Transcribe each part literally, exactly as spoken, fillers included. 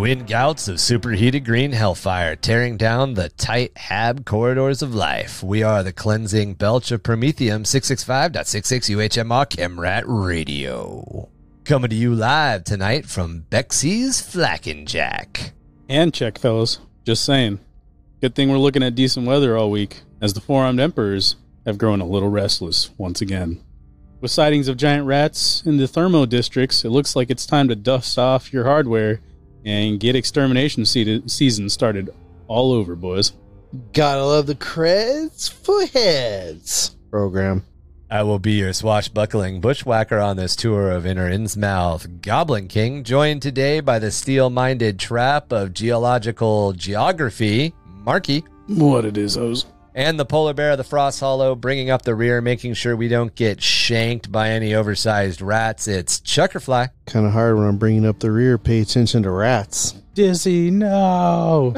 twin gouts of superheated green hellfire tearing down the tight hab corridors of life. We are the cleansing belch of Promethium six sixty-five point sixty-six U H M R ChemRat Radio. Coming to you live tonight from Bexy's Flackenjack. And check, fellas. Just saying. Good thing we're looking at decent weather all week, as the four-armed emperors have grown a little restless once again. With sightings of giant rats in the thermo districts, it looks like it's time to dust off your hardware and get extermination season started all over, boys. Gotta love the creds for heads program. I will be your swashbuckling bushwhacker on this tour of Inner Innsmouth, Goblin King, joined today by the steel-minded trap of geological geography, Marky. What it is, Oz. And the polar bear of the Frost Hollow, bringing up the rear, making sure we don't get shanked by any oversized rats. It's Chuckerfly. Kind of hard when I'm bringing up the rear. Pay attention to rats. Dizzy, no.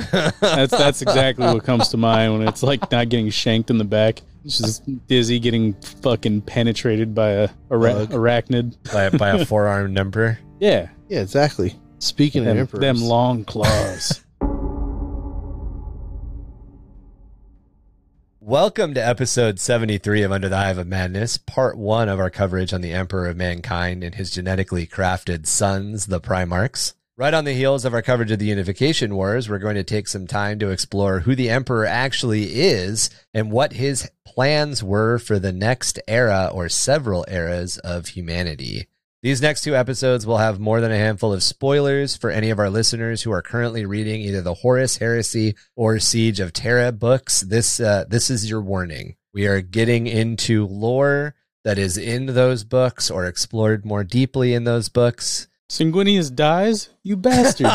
that's that's exactly what comes to mind when it's like not getting shanked in the back. It's just Dizzy getting fucking penetrated by a ara- arachnid. By, by a four-armed emperor. Yeah. Yeah, exactly. Speaking them, of emperors. Them long claws. Welcome to episode seventy-three of Under the Hive of Madness, part one of our coverage on the Emperor of Mankind and his genetically crafted sons, the Primarchs. Right on the heels of our coverage of the Unification Wars, we're going to take some time to explore who the Emperor actually is and what his plans were for the next era or several eras of humanity. These next two episodes will have more than a handful of spoilers for any of our listeners who are currently reading either the Horus Heresy or Siege of Terra books. This uh, this is your warning. We are getting into lore that is in those books or explored more deeply in those books. Sanguinius dies, you bastard.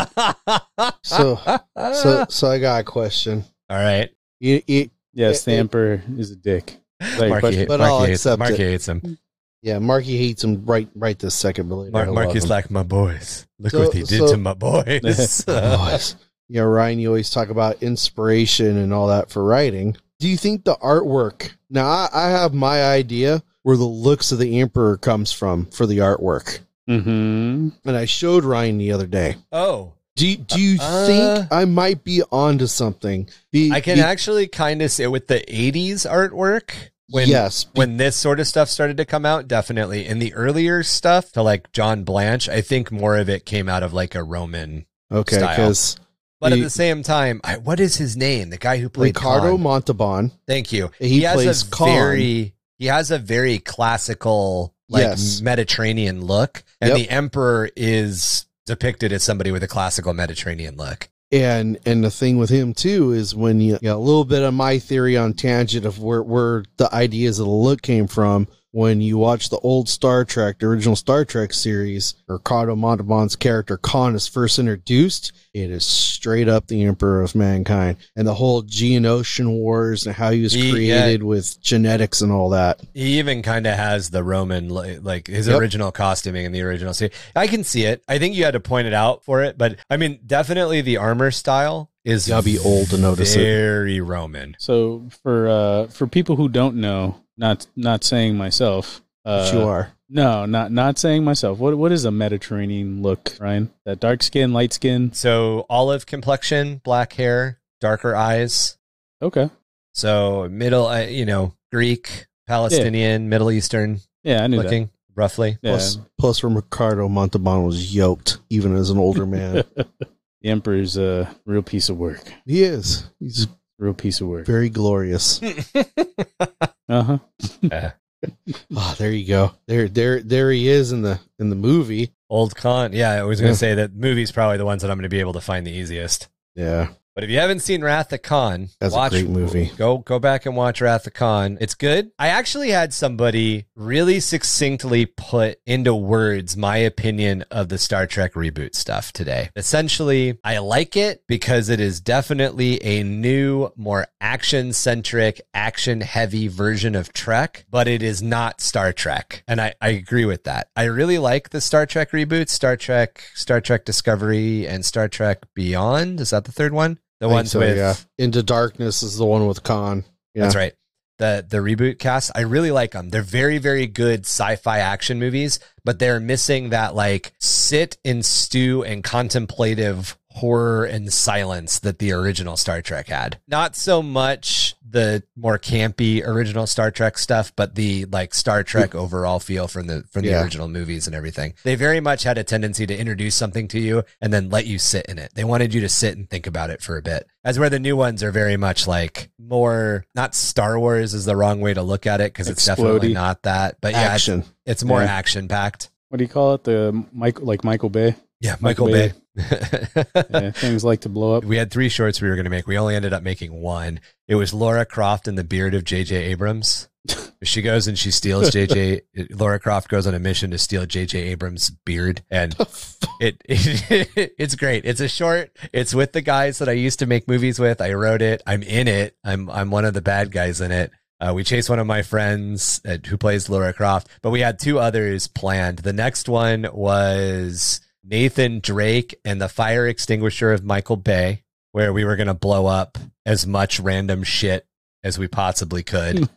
so, so, so I got a question. All right. You, you, yes, it, the Emperor it, is a dick. Like, Marky, but Marky I'll hates, accept Marky it. hates him. Yeah, Marky hates him right right this second. But Mark, Marky's like, my boys. Look so, what he did so, to my boys. boys. Yeah, Ryan, you always talk about inspiration and all that for writing. Do you think the artwork? Now, I, I have my idea where the looks of the Emperor comes from for the artwork. Mm-hmm. And I showed Ryan the other day. Oh. Do, do you uh, think I might be onto something? Be, I can be, actually kind of say with the eighties artwork. When, yes. When this sort of stuff started to come out, definitely. In the earlier stuff, to like John Blanche, I think more of it came out of like a Roman okay, style. But he, at the same time, I, what is his name? The guy who played Ricardo Khan. Montalban. Thank you. He, he has plays a Khan. very He has a very classical, like yes. Mediterranean look. And yep. the Emperor is depicted as somebody with a classical Mediterranean look. And and the thing with him, too, is when you, you know, a little bit of my theory on tangent of where, where the ideas of the look came from. When you watch the old Star Trek, the original Star Trek series, Ricardo Montalban's character Khan is first introduced, it is straight up the Emperor of Mankind. And the whole Geonosian Wars and how he was he, created yeah, with genetics and all that. He even kind of has the Roman, like his yep. original costuming in the original series. I can see it. I think you had to point it out for it, but I mean, definitely the armor style is I'll be old to notice very it. Roman. So for uh, for people who don't know, Not not saying myself. Uh, but you are. No, not not saying myself. What What is a Mediterranean look, Ryan? That dark skin, light skin? So olive complexion, black hair, darker eyes. Okay. So middle, uh, you know, Greek, Palestinian, yeah. Middle Eastern. Yeah, I knew looking, that. Roughly. Yeah. Plus, plus from Ricardo Montalban was yoked, even as an older man. The Emperor's a real piece of work. He is. He's a real piece of work. Very glorious. Uh-huh. Yeah. Oh, there you go. There, there, there he is in the in the movie. Old Khan. Yeah, I was going to yeah. say that movie's probably the ones that I'm going to be able to find the easiest. Yeah. But if you haven't seen Wrath of Khan, that's watch, a great movie. Go, go back and watch Wrath of Khan. It's good. I actually had somebody really succinctly put into words my opinion of the Star Trek reboot stuff today. Essentially, I like it because it is definitely a new, more action-centric, action-heavy version of Trek, but it is not Star Trek. And I, I agree with that. I really like the Star Trek reboots, Star Trek, Star Trek Discovery, and Star Trek Beyond. Is that the third one? The ones so, with yeah. Into Darkness is the one with Khan. Yeah. That's right. The the reboot cast, I really like them. They're very, very good sci-fi action movies, but they're missing that like sit and stew and contemplative horror and silence that the original Star Trek had. Not so much the more campy original Star Trek stuff, but the like Star Trek overall feel from the from the yeah. original movies and everything. They very much had a tendency to introduce something to you and then let you sit in it. They wanted you to sit and think about it for a bit. As where the new ones are very much like more, not Star Wars is the wrong way to look at it because it's definitely not that, but yeah, action. It's, it's more yeah. action packed. What do you call it? The Michael, like Michael Bay. Yeah, Michael, Michael Bay. Bay. Yeah, things like to blow up. We had three shorts we were going to make. We only ended up making one. It was Lara Croft and the Beard of J J. Abrams. She goes and she steals J J. Lara Croft goes on a mission to steal J J. Abrams' beard, and it, it it's great. It's a short. It's with the guys that I used to make movies with. I wrote it. I'm in it. I'm I'm one of the bad guys in it. Uh, we chase one of my friends at, who plays Lara Croft, but we had two others planned. The next one was Nathan Drake and the Fire Extinguisher of Michael Bay, where we were going to blow up as much random shit as we possibly could.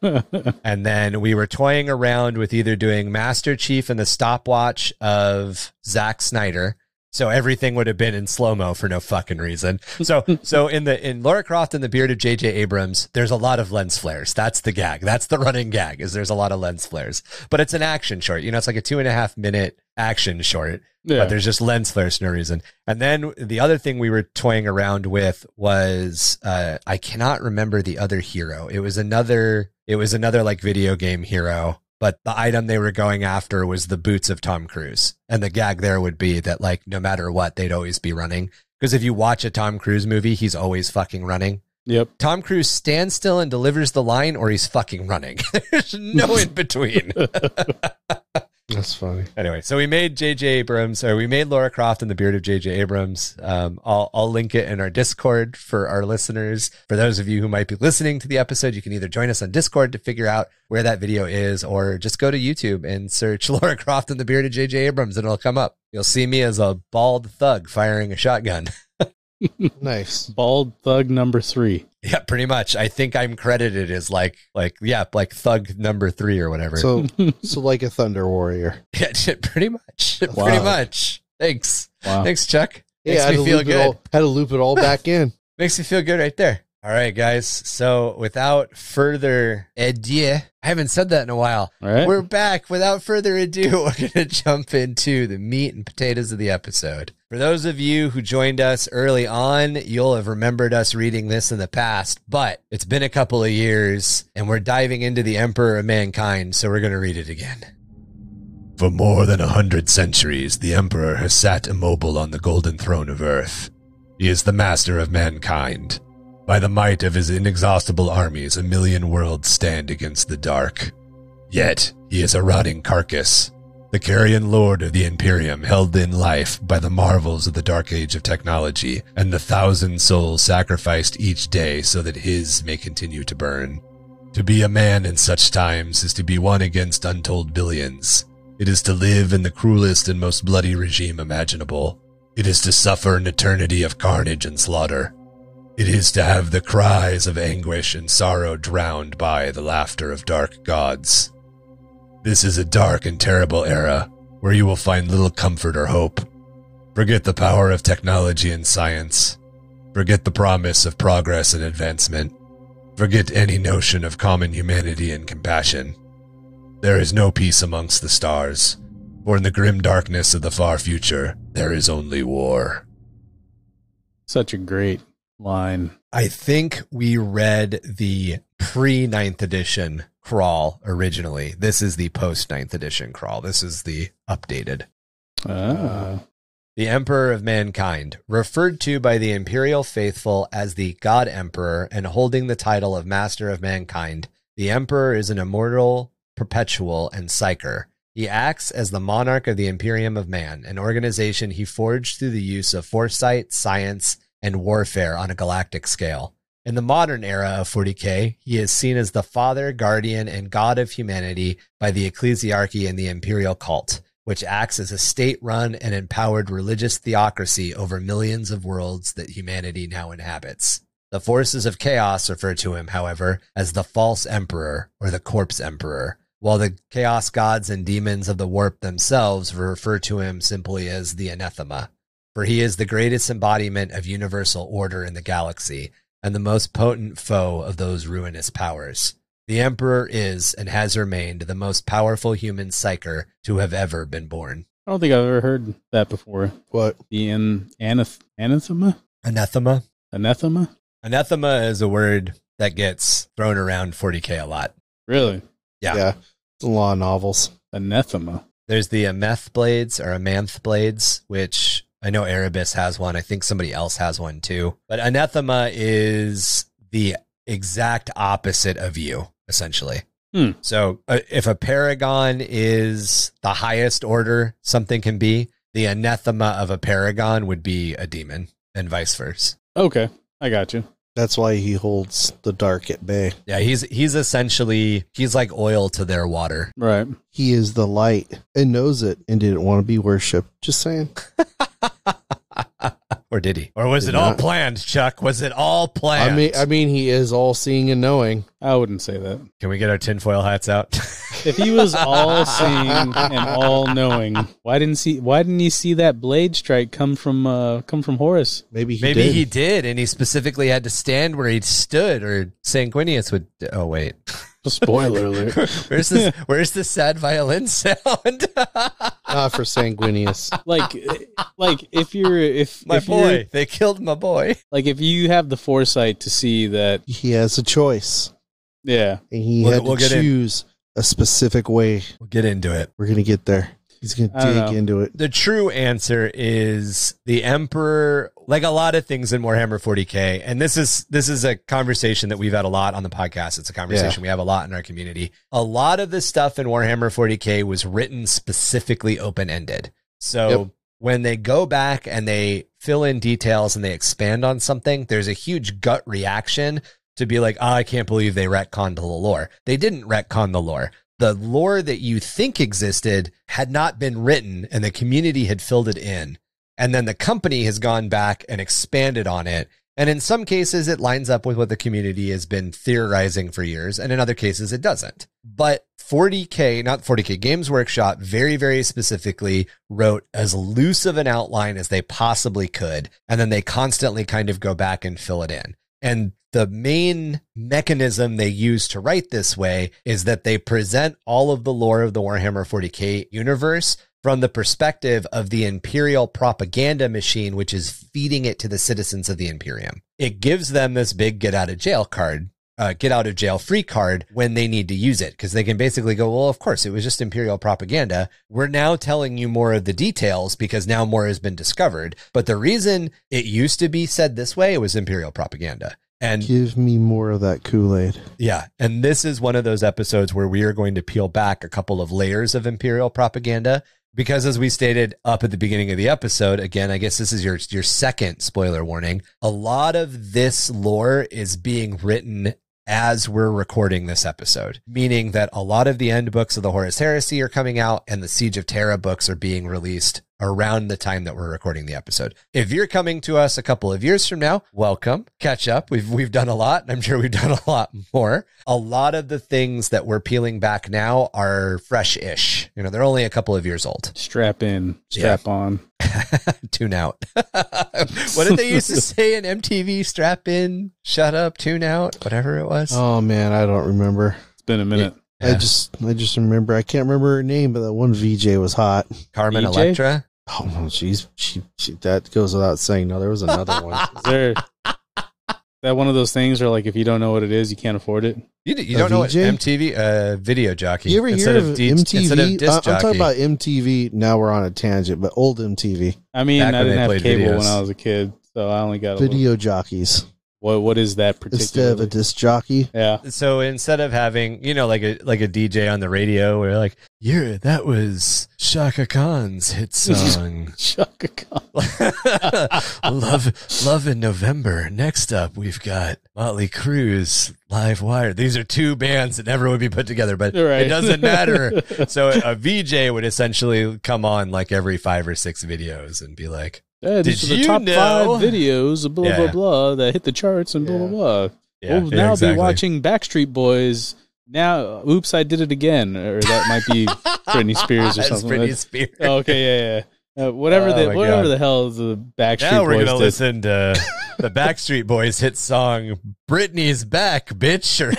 And then we were toying around with either doing Master Chief and the Stopwatch of Zack Snyder. So everything would have been in slow-mo for no fucking reason. So so in the in Lara Croft and the Beard of J J. Abrams, there's a lot of lens flares. That's the gag. That's the running gag, is there's a lot of lens flares. But it's an action short. You know, it's like a two-and-a-half-minute action short. Yeah. But there's just lens flares for no reason. And then the other thing we were toying around with was, uh, I cannot remember the other hero. It was another, it was another like video game hero. But the item they were going after was the boots of Tom Cruise. And the gag there would be that, like, no matter what, they'd always be running. Because if you watch a Tom Cruise movie, he's always fucking running. Yep. Tom Cruise stands still and delivers the line, or he's fucking running. There's no in between. That's funny. Anyway, so we made J J. Abrams, or we made Lara Croft and the Beard of J J. Abrams. Um, I'll, I'll link it in our Discord for our listeners. For those of you who might be listening to the episode, you can either join us on Discord to figure out where that video is, or just go to YouTube and search Lara Croft and the Beard of J J. Abrams, and it'll come up. You'll see me as a bald thug firing a shotgun. Nice. Bald thug number three. Yeah, pretty much. I think I'm credited as like, like, yeah, like thug number three or whatever. So, so like a Thunder Warrior. Yeah, pretty much. Wow. Pretty much. Thanks. Wow. Thanks, Chuck. Yeah, Makes me feel good. All, had to loop it all back in. Makes me feel good right there. All right, guys. So without further ado, I haven't said that in a while. All right. We're back. Without further ado, we're going to jump into the meat and potatoes of the episode. For those of you who joined us early on, you'll have remembered us reading this in the past, but it's been a couple of years, and we're diving into the Emperor of Mankind, so we're going to read it again. For more than a hundred centuries, the Emperor has sat immobile on the golden throne of Earth. He is the master of mankind. By the might of his inexhaustible armies, a million worlds stand against the dark. Yet, he is a rotting carcass, the carrion lord of the Imperium, held in life by the marvels of the dark age of technology and the thousand souls sacrificed each day so that his may continue to burn. To be a man in such times is to be one against untold billions. It is to live in the cruelest and most bloody regime imaginable. It is to suffer an eternity of carnage and slaughter. It is to have the cries of anguish and sorrow drowned by the laughter of dark gods. This is a dark and terrible era where you will find little comfort or hope. Forget the power of technology and science. Forget the promise of progress and advancement. Forget any notion of common humanity and compassion. There is no peace amongst the stars, for in the grim darkness of the far future, there is only war. Such a great line. I think we read the pre-ninth edition crawl originally. This is the post-ninth edition crawl. This is the updated. Ah. The Emperor of Mankind, referred to by the Imperial Faithful as the God Emperor and holding the title of Master of Mankind, the Emperor is an immortal, perpetual, and psyker. He acts as the monarch of the Imperium of Man, an organization he forged through the use of foresight, science, and warfare on a galactic scale. In the modern era of forty K, he is seen as the father, guardian, and god of humanity by the ecclesiarchy and the imperial cult, which acts as a state-run and empowered religious theocracy over millions of worlds that humanity now inhabits. The forces of chaos refer to him, however, as the false emperor or the corpse emperor, while the chaos gods and demons of the warp themselves refer to him simply as the anathema. for he is the greatest embodiment of universal order in the galaxy and the most potent foe of those ruinous powers. The Emperor is and has remained the most powerful human psyker to have ever been born. I don't think I've ever heard that before. What? The an, anath, anathema? Anathema. Anathema? Anathema is a word that gets thrown around forty K a lot. Really? Yeah. Yeah. It's a lot of novels. Anathema. There's the Ameth blades or Amanth blades, which I know Erebus has one. I think somebody else has one too. But anathema is the exact opposite of you, essentially. Hmm. So uh, if a paragon is the highest order something can be, the anathema of a paragon would be a demon and vice versa. Okay, I got you. That's why he holds the dark at bay. Yeah, he's he's essentially, he's like oil to their water. Right. He is the light and knows it and didn't want to be worshipped. Just saying. Or did he? Or was did it not. All planned, Chuck? Was it all planned? I mean, I mean, he is all seeing and knowing. I wouldn't say that. Can we get our tinfoil hats out? If he was all seeing and all knowing, why didn't see? Why didn't he see that blade strike come from uh, come from Horus? Maybe he maybe did. he did, and he specifically had to stand where he stood, or Sanguinius would. Oh wait, spoiler alert! Where's this? Where's the sad violin sound? Not for Sanguinius. Like, like if you're if my if boy, you're, they killed my boy. Like if you have the foresight to see that he has a choice. Yeah, and he we'll, had we'll to choose in. a specific way. We'll get into it. We're gonna get there. He's gonna dig into it. The true answer is the Emperor. Like a lot of things in Warhammer forty K, and this is this is a conversation that we've had a lot on the podcast. It's a conversation yeah. we have a lot in our community. A lot of the stuff in Warhammer forty K was written specifically open ended. So yep. when they go back and they fill in details and they expand on something, there's a huge gut reaction to be like, oh, I can't believe they retconned the lore. They didn't retcon the lore. The lore that you think existed had not been written, and the community had filled it in. And then the company has gone back and expanded on it. And in some cases, it lines up with what the community has been theorizing for years. And in other cases, it doesn't. But forty K, not forty K, Games Workshop very, very specifically wrote as loose of an outline as they possibly could. And then they constantly kind of go back and fill it in. And the main mechanism they use to write this way is that they present all of the lore of the Warhammer forty K universe from the perspective of the imperial propaganda machine, which is feeding it to the citizens of the Imperium. It gives them this big get out of jail card, uh, get out of jail free card when they need to use it, because they can basically go, well, of course, it was just imperial propaganda. We're now telling you more of the details because now more has been discovered. But the reason it used to be said this way, it was imperial propaganda. And give me more of that Kool-Aid. Yeah. And this is one of those episodes where we are going to peel back a couple of layers of imperial propaganda, because as we stated up at the beginning of the episode, again, I guess this is your, your second spoiler warning. A lot of this lore is being written as we're recording this episode, meaning that a lot of the end books of the Horus Heresy are coming out and the Siege of Terra books are being released around the time that we're recording the episode. If you're coming to us a couple of years from now, welcome, catch up. We've we've done a lot, and I'm sure we've done a lot more. A lot of the things that we're peeling back now are fresh-ish. You know, they're only a couple of years old. Strap in, strap yeah. on. Tune out. What did they used to say in M T V? Strap in, shut up, tune out, whatever it was. Oh man, I don't remember. It's been a minute. It, yeah. I just I just remember, I can't remember her name, but that one V J was hot. Carmen V J? Electra? Oh no, she's she, she that goes without saying. No, there was another one. Is there that one of those things where like if you don't know what it is, you can't afford it? You, you don't V J? Know what M T V uh, video jockey. You ever instead hear of, of D- M T V? Instead of disc jockey. I'm talking about M T V. Now we're on a tangent, but old M T V. I mean, Back I didn't have cable videos. When I was a kid, so I only got video a jockeys. What what is that particular? Instead of a disc jockey, yeah. So instead of having, you know, like a like a D J on the radio, we're like, yeah, that was Shaka Khan's hit song. Shaka Khan, love love in November. Next up, we've got Motley Crue's Live Wire. These are two bands that never would be put together, but right. It doesn't matter. So a V J would essentially come on like every five or six videos and be like, yeah, these Did are the top know? five videos, blah, yeah. blah, blah, that hit the charts and yeah. blah, blah, blah. Yeah. We'll yeah, now exactly. be watching Backstreet Boys. Now, oops, I did it again. Or that might be Britney Spears or something. That's Britney Spears. Okay, yeah, yeah. Uh, whatever oh the whatever God. the hell is the Backstreet Boys. Now we're going to listen to the Backstreet Boys hit song, Britney's Back, Bitch. Or,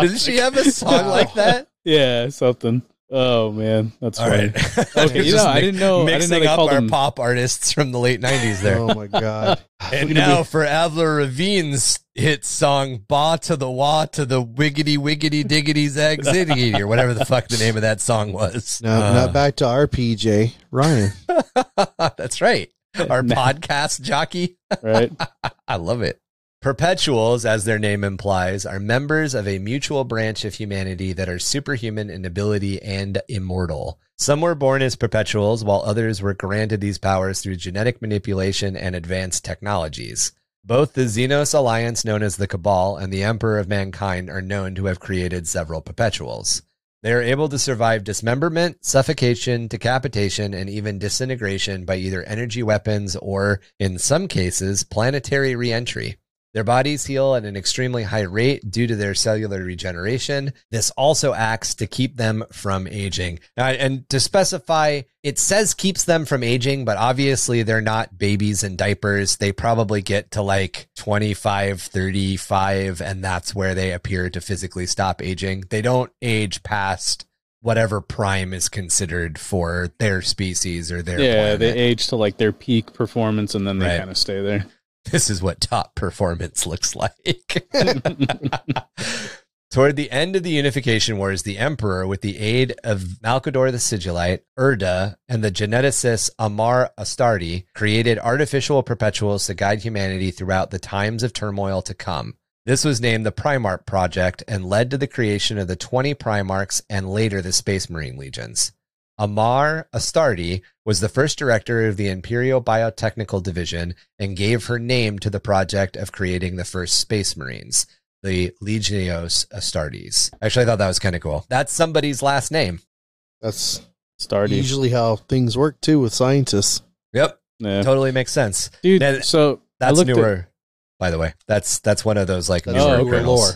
didn't she have a song like that? Yeah, something. Oh, man. That's All funny. Right. Okay, you know, I didn't know. Mixing I didn't know they called up our them. pop artists from the late nineties there. Oh, my God. And now be... for Avril Lavigne's hit song, Ba to the Wah to the Wiggity Wiggity Diggity Zag Ziggy, or whatever the fuck the name of that song was. No, uh, not back to our P J, Ryan. That's right. Our podcast jockey. Right. I love it. Perpetuals, as their name implies, are members of a mutual branch of humanity that are superhuman in ability and immortal. Some were born as perpetuals, while others were granted these powers through genetic manipulation and advanced technologies. Both the Xenos Alliance, known as the Cabal, and the Emperor of Mankind are known to have created several perpetuals. They are able to survive dismemberment, suffocation, decapitation, and even disintegration by either energy weapons or, in some cases, planetary re-entry. Their bodies heal at an extremely high rate due to their cellular regeneration. This also acts to keep them from aging. Now, and to specify, it says keeps them from aging, but obviously they're not babies in diapers. They probably get to like twenty-five, thirty-five, and that's where they appear to physically stop aging. They don't age past whatever prime is considered for their species or their Yeah, planet. They age to like their peak performance, and then they right. kind of stay there. This is what top performance looks like. Toward the end of the Unification Wars, the Emperor, with the aid of Malcador the Sigillite, Erda, and the geneticist Amar Astardi, created artificial perpetuals to guide humanity throughout the times of turmoil to come. This was named the Primarch Project and led to the creation of the twenty Primarchs and later the Space Marine Legions. Amar Astardi was the first director of the Imperial Biotechnical Division and gave her name to the project of creating the first Space Marines, the Legios Astartes. Actually, I thought that was kind of cool. That's somebody's last name. That's Astardi. Usually how things work, too, with scientists. Yep. Yeah. Totally makes sense. Dude, now, so that's newer, at, by the way. That's that's one of those, like, newer oh, okay. lore.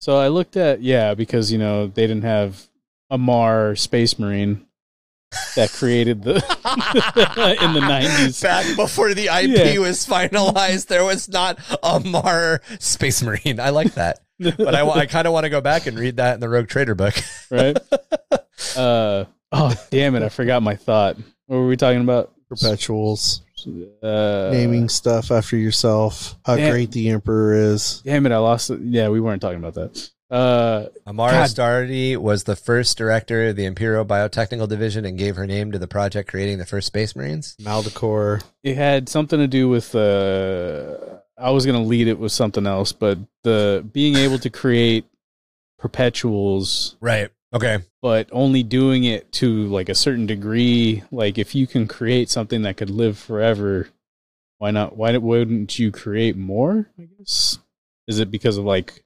So I looked at, yeah, because, you know, they didn't have Amar Space Marine. That created the in the nineties. Back before the I P yeah. was finalized, there was not a Mar Space Marine. I like that, but I, I kind of want to go back and read that in the Rogue Trader book, right? Uh, oh, damn it! I forgot my thought. What were we talking about? Perpetuals, uh, naming stuff after yourself. How damn, great the Emperor is. Damn it! I lost it. Yeah, we weren't talking about that. Uh, Amar Astardi was the first director of the Imperial Biotechnical Division and gave her name to the project creating the first Space Marines. Maldacor. It had something to do with, uh, I was going to lead it with something else, but the being able to create perpetuals. Right. Okay. But only doing it to like a certain degree. Like if you can create something that could live forever, why not? Why wouldn't you create more? I guess. Is it because of like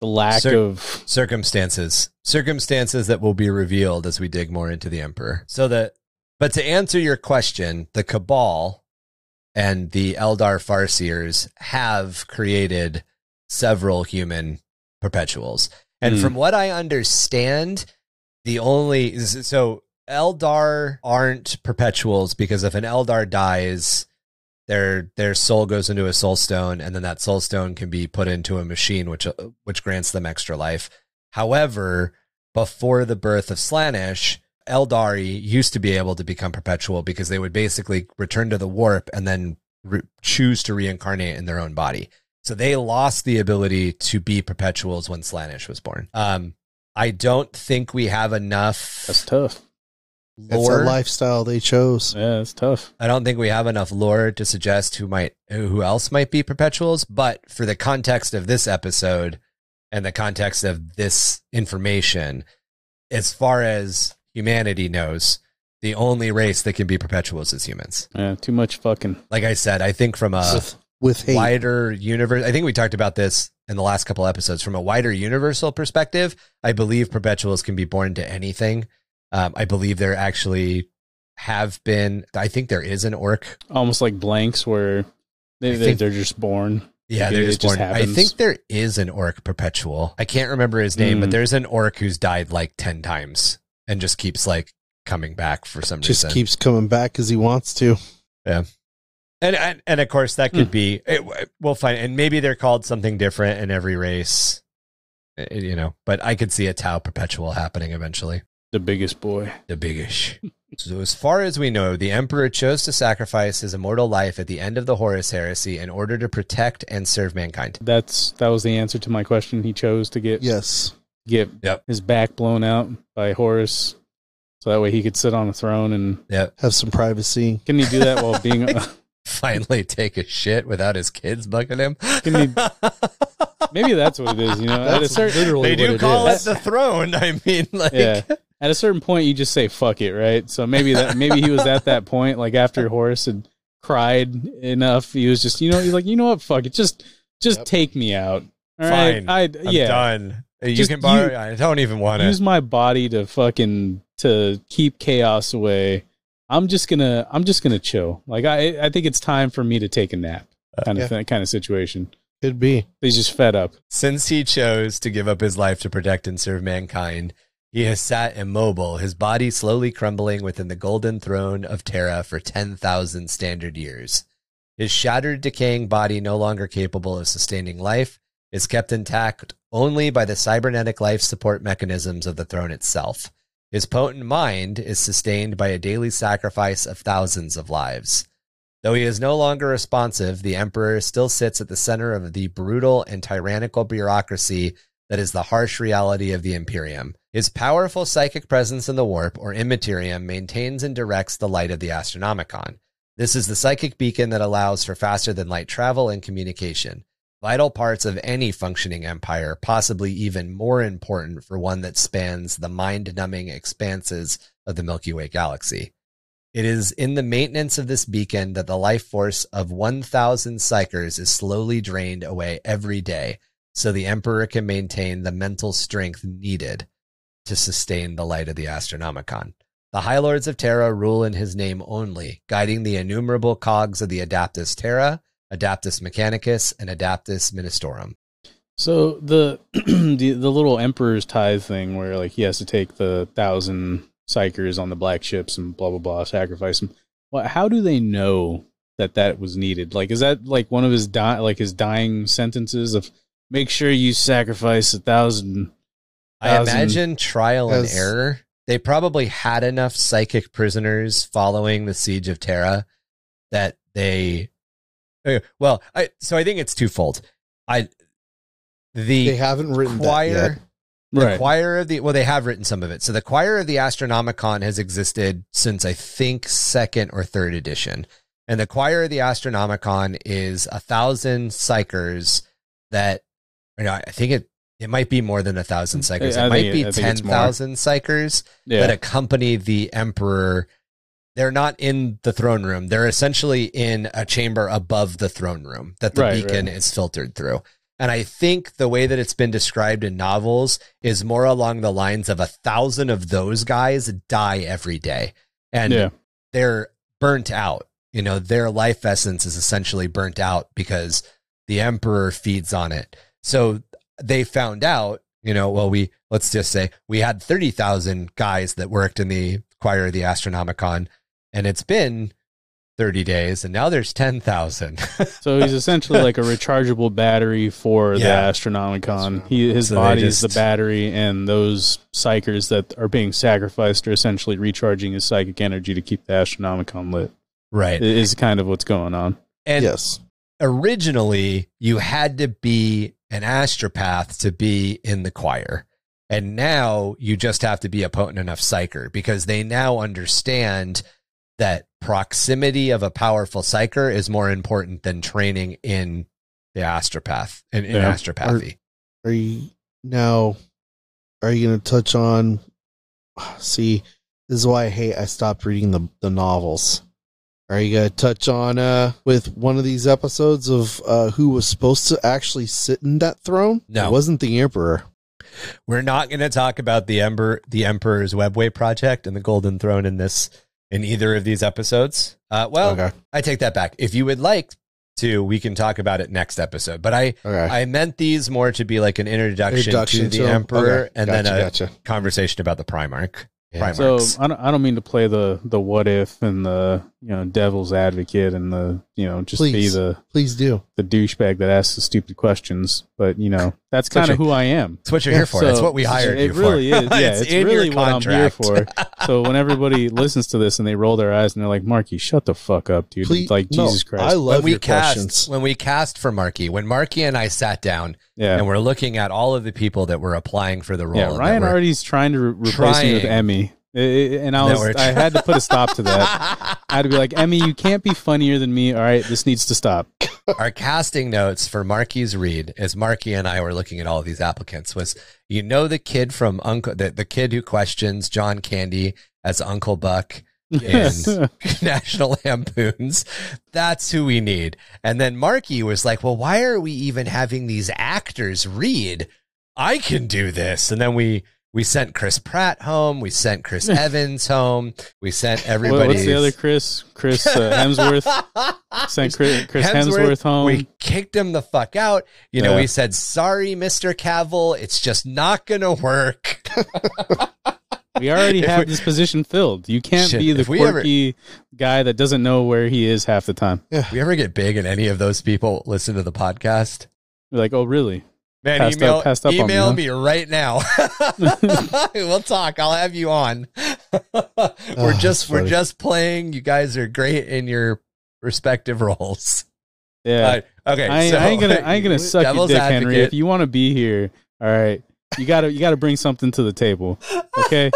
lack Cir- of circumstances circumstances that will be revealed as we dig more into the Emperor? So that, but to answer your question, the Cabal and the Eldar Farseers have created several human perpetuals, and mm. from what I understand, the only so Eldar aren't perpetuals, because if an Eldar dies, Their their soul goes into a soul stone, and then that soul stone can be put into a machine, which which grants them extra life. However, before the birth of Slaanesh, Eldari used to be able to become perpetual because they would basically return to the warp and then re- choose to reincarnate in their own body. So they lost the ability to be perpetuals when Slaanesh was born. Um, I don't think we have enough. That's tough. Lore. That's a lifestyle they chose. Yeah, it's tough. I don't think we have enough lore to suggest who might, who else might be perpetuals. But for the context of this episode and the context of this information, as far as humanity knows, the only race that can be perpetuals is humans. Yeah, too much fucking. Like I said, I think from a with, with wider universe, I think we talked about this in the last couple episodes. From a wider universal perspective, I believe perpetuals can be born to anything. Um, I believe there actually have been, I think there is an orc. Almost like blanks where they, they, think, they're just born. Yeah, they're just born. Just I think there is an orc perpetual. I can't remember his name, mm. but there's an orc who's died like ten times and just keeps like coming back for some just reason. Just keeps coming back because he wants to. Yeah. And, and, and of course, that could mm. be, it, we'll find, and maybe they're called something different in every race, you know, but I could see a Tau Perpetual happening eventually. The biggest boy. The biggest. So as far as we know, the Emperor chose to sacrifice his immortal life at the end of the Horus Heresy in order to protect and serve mankind. That's That was the answer to my question. He chose to get, yes. get yep. his back blown out by Horus, so that way he could sit on a throne and yep. have some privacy. Can he do that while being... Uh, finally take a shit without his kids bugging him? Can he... Maybe that's what it is, you know. At a certain, literally they do what it call is. It the throne. I mean, like, yeah. At a certain point, you just say "fuck it," right? So maybe that maybe he was at that point, like after Horus had cried enough, he was just, you know, he's like, you know what, fuck it, just just yep. take me out. All Fine, right? I, I'm yeah. done. You just, can borrow. You, I don't even want to use it. my body to fucking to keep chaos away. I'm just gonna I'm just gonna chill. Like I I think it's time for me to take a nap. Kind uh, of yeah. th- kind of situation. Could be. He's just fed up. Since he chose to give up his life to protect and serve mankind, he has sat immobile, his body slowly crumbling within the golden throne of Terra for ten thousand standard years. His shattered, decaying body, no longer capable of sustaining life, is kept intact only by the cybernetic life support mechanisms of the throne itself. His potent mind is sustained by a daily sacrifice of thousands of lives. Though he is no longer responsive, the Emperor still sits at the center of the brutal and tyrannical bureaucracy that is the harsh reality of the Imperium. His powerful psychic presence in the warp, or Immaterium, maintains and directs the light of the Astronomicon. This is the psychic beacon that allows for faster-than-light travel and communication, vital parts of any functioning empire, possibly even more important for one that spans the mind-numbing expanses of the Milky Way galaxy. It is in the maintenance of this beacon that the life force of one thousand psychers is slowly drained away every day, so the Emperor can maintain the mental strength needed to sustain the light of the Astronomicon. The High Lords of Terra rule in his name only, guiding the innumerable cogs of the Adaptus Terra, Adaptus Mechanicus, and Adaptus Ministorum. So the the, the little Emperor's tithe thing, where like he has to take the thousand psychers on the black ships and blah blah blah, sacrifice them. Well, how do they know that that was needed? Like, is that like one of his di- like his dying sentences of make sure you sacrifice a thousand? I thousand imagine trial and as- error. They probably had enough psychic prisoners following the Siege of Terra that they. Well, I so I think it's twofold. I the they haven't written choir. That yet. The right. choir of the, well, they have written some of it. So the choir of the Astronomicon has existed since I think second or third edition. And the choir of the Astronomicon is a thousand psychers that, you know, I think it, it might be more than a thousand psychers. It I might think, be ten thousand psychers yeah. that accompany the Emperor. They're not in the throne room. They're essentially in a chamber above the throne room that the right, beacon right. is filtered through. And I think the way that it's been described in novels is more along the lines of a thousand of those guys die every day. And yeah. they're burnt out. You know, their life essence is essentially burnt out because the Emperor feeds on it. So they found out, you know, well, we, let's just say we had thirty thousand guys that worked in the choir of the Astronomicon, and it's been thirty days, and now there's ten thousand. So he's essentially like a rechargeable battery for yeah. the Astronomicon. He, his so body just... is the battery, and those psychers that are being sacrificed are essentially recharging his psychic energy to keep the Astronomicon lit. Right. Is kind of what's going on. And yes. originally, you had to be an astropath to be in the choir. And now you just have to be a potent enough psyker, because they now understand that proximity of a powerful psyker is more important than training in the astropath in, in yeah. astropathy. Are, are you now? Are you going to touch on? See, this is why I hate. I stopped reading the the novels. Are you going to touch on uh, with one of these episodes of uh, who was supposed to actually sit in that throne? No, it wasn't the Emperor. We're not going to talk about the Ember, the Emperor's Webway project, and the Golden Throne in this. In either of these episodes. Uh, well, okay. I take that back. If you would like to, we can talk about it next episode. But I okay. I meant these more to be like an introduction, introduction to the to Emperor okay. and gotcha, then a gotcha. conversation about the Primarch. Yeah. So I don't, I don't mean to play the, the what if and the, you know, devil's advocate and the, you know, just please, be the, please do the douchebag that asks the stupid questions. But you know, that's kind of who I am. It's what you're here for. So, that's what we hired you for. It really is. Yeah. it's it's really what I'm here for. So when everybody listens to this and they roll their eyes and they're like, Marky, shut the fuck up, dude. Please, like no, Jesus Christ. I love when your we cast, questions. When we cast for Marky, when Marky and I sat down yeah. and we're looking at all of the people that were applying for the role. Yeah. Ryan Artie's trying to re replace trying. me with Emmy. And I was, I had to put a stop to that. I had to be like, Emmy, you can't be funnier than me. All right, this needs to stop. Our casting notes for Marky's read, as Marky and I were looking at all of these applicants, was, you know, the kid from Uncle, the, the kid who questions John Candy as Uncle Buck in National Lampoons. That's who we need. And then Marky was like, well, why are we even having these actors read? I can do this. And then we... We sent Chris Pratt home. We sent Chris Evans home. We sent everybody. What's the other Chris? Chris uh, Hemsworth. Sent Chris, Chris Hemsworth, Hemsworth home. We kicked him the fuck out. You know, yeah. we said, sorry, Mister Cavill. It's just not going to work. We already if have we, this position filled. You can't shit, be the quirky ever, guy that doesn't know where he is half the time. If we ever get big and any of those people listen to the podcast, you're like, oh, really? Man, passed email, up, up email me, huh? me right now. We'll talk. I'll have you on. we're oh, just we're funny. just playing. You guys are great in your respective roles. Yeah. Uh, okay. I, so, I ain't gonna I ain't gonna suck your dick, advocate. Henry. If you want to be here, all right, you gotta you gotta bring something to the table. Okay.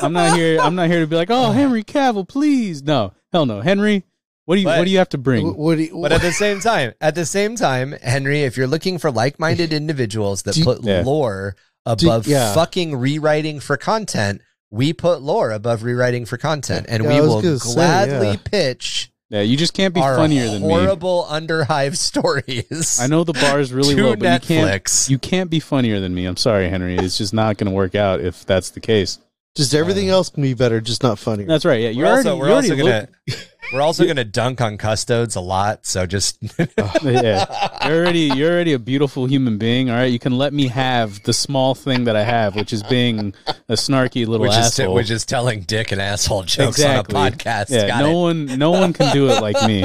I'm not here. I'm not here to be like, oh, Henry Cavill, please. No, hell no, Henry. What do you but, what do you have to bring? What do you, what? But at the same time, at the same time, Henry, if you're looking for like-minded individuals that you, put yeah. lore above you, yeah. fucking rewriting for content, we put lore above rewriting for content, and yeah, we will gladly say, yeah. pitch. Yeah, you just can't be funnier than me. Horrible Underhive stories. I know the bar's really low, but Netflix. You can't. You can't be funnier than me. I'm sorry, Henry. It's just not going to work out if that's the case. Just everything uh, else can be better, just not funnier. That's right. Yeah, you're we're already, also, we're you're also already gonna. We're also going to dunk on Custodes a lot, so just oh, yeah. You're already you're already a beautiful human being, all right? You can let me have the small thing that I have, which is being a snarky little which asshole. Is, which is telling dick and asshole jokes exactly. on a podcast. Yeah, Got no it. one no one can do it like me.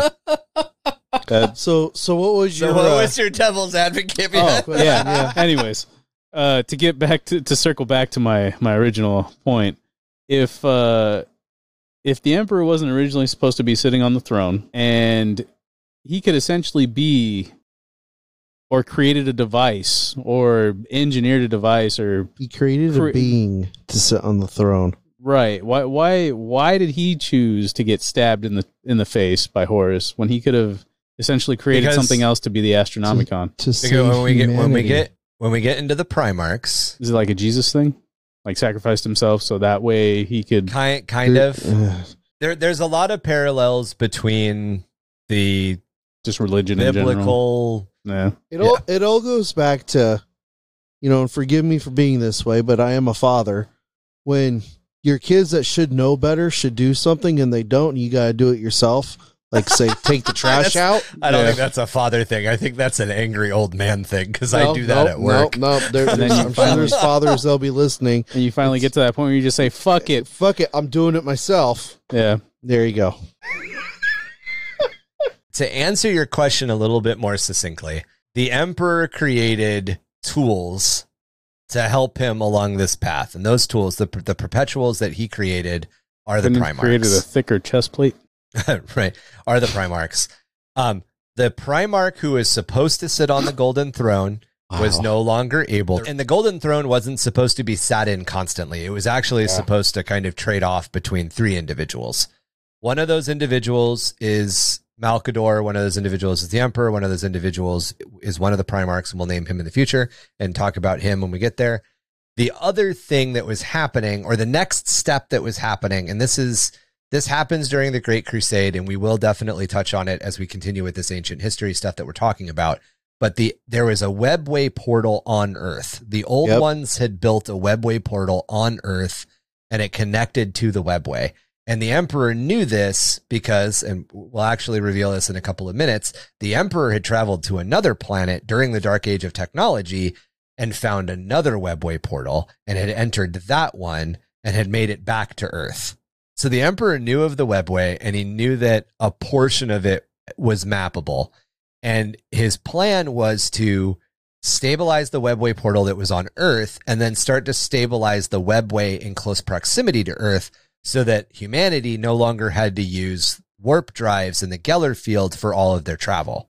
Uh, so so what was your so what uh, was your devil's advocate? Oh, yeah, yeah. Anyways, uh to get back to to circle back to my my original point, if uh If the emperor wasn't originally supposed to be sitting on the throne, and he could essentially be, or created a device, or engineered a device, or he created cre a being to sit on the throne, right? Why? Why? Why did he choose to get stabbed in the in the face by Horus when he could have essentially created because something else to be the Astronomicon? To, to save when we humanity. get when we get when we get into the Primarchs, is it like a Jesus thing? Like sacrificed himself so that way he could kind kind of there. There's a lot of parallels between the just religion biblical. In yeah. It all yeah. it all goes back to, you know, and forgive me for being this way, but I am a father. When your kids that should know better should do something and they don't, you gotta do it yourself. Like say, take the trash out. I don't yeah. think that's a father thing. I think that's an angry old man thing because nope, I do that nope, at work. No, nope, nope. There, I'm sure there's fathers that'll be listening. And you finally it's, get to that point where you just say, fuck it. Fuck it. I'm doing it myself. Yeah. There you go. To answer your question a little bit more succinctly, the emperor created tools to help him along this path. And those tools, the, the perpetuals that he created are the Primarchs. He created a thicker chest plate. Right, are the Primarchs. Um, the Primarch who is supposed to sit on the Golden Throne wow. was no longer able. And the Golden Throne wasn't supposed to be sat in constantly. It was actually yeah. supposed to kind of trade off between three individuals. One of those individuals is Malcador. One of those individuals is the Emperor. One of those individuals is one of the Primarchs, and we'll name him in the future and talk about him when we get there. The other thing that was happening, or the next step that was happening, and this is... This happens during the Great Crusade, and we will definitely touch on it as we continue with this ancient history stuff that we're talking about. But the there was a webway portal on Earth. The old yep. ones had built a webway portal on Earth, and it connected to the webway. And the Emperor knew this because, and we'll actually reveal this in a couple of minutes, the Emperor had traveled to another planet during the Dark Age of Technology and found another webway portal and had entered that one and had made it back to Earth. So the Emperor knew of the webway, and he knew that a portion of it was mappable. And his plan was to stabilize the webway portal that was on Earth, and then start to stabilize the webway in close proximity to Earth, so that humanity no longer had to use warp drives in the Geller field for all of their travel.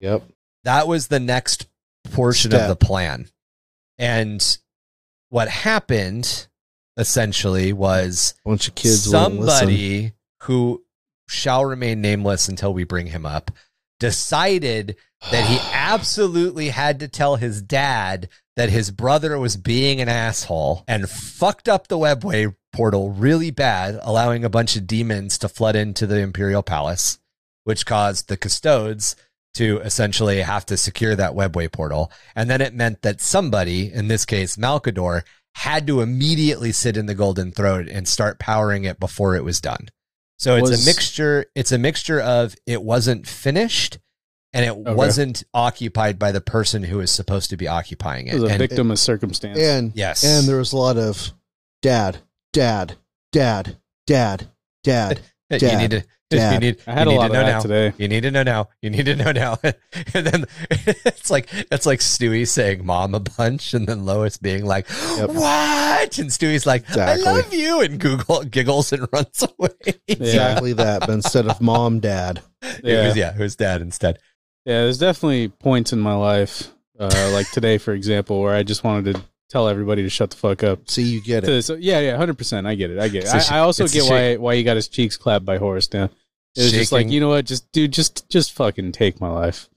Yep. That was the next portion Step. of the plan. And what happened essentially was a bunch of kids somebody who shall remain nameless until we bring him up decided that he absolutely had to tell his dad that his brother was being an asshole and fucked up the webway portal really bad, allowing a bunch of demons to flood into the Imperial Palace, which caused the custodes to essentially have to secure that webway portal. And then it meant that somebody, in this case Malcador, had to immediately sit in the Golden Throne and start powering it before it was done. So it's was, a mixture. It's a mixture of it wasn't finished and it okay. wasn't occupied by the person who is supposed to be occupying it. It was a and, victim of circumstance. And yes, and there was a lot of dad, dad, dad, dad, dad, dad. You need to. Dad. You need. I had you need a lot to know of that now. Today. You need to know now. You need to know now. And then it's like it's like Stewie saying "mom" a bunch, and then Lois being like, yep. "What?" And Stewie's like, exactly. "I love you," and Google giggles and runs away. Exactly that, but instead of mom, dad. Yeah, it was, yeah, it was dad instead. Yeah, there's definitely points in my life, uh, like today, for example, where I just wanted to tell everybody to shut the fuck up. So you get it. So, yeah, yeah, one hundred percent. I get it. I get it. So she, I, I also get why why he got his cheeks clapped by Horus now. It was shaking. Just like, you know what? Just, dude, just just fucking take my life.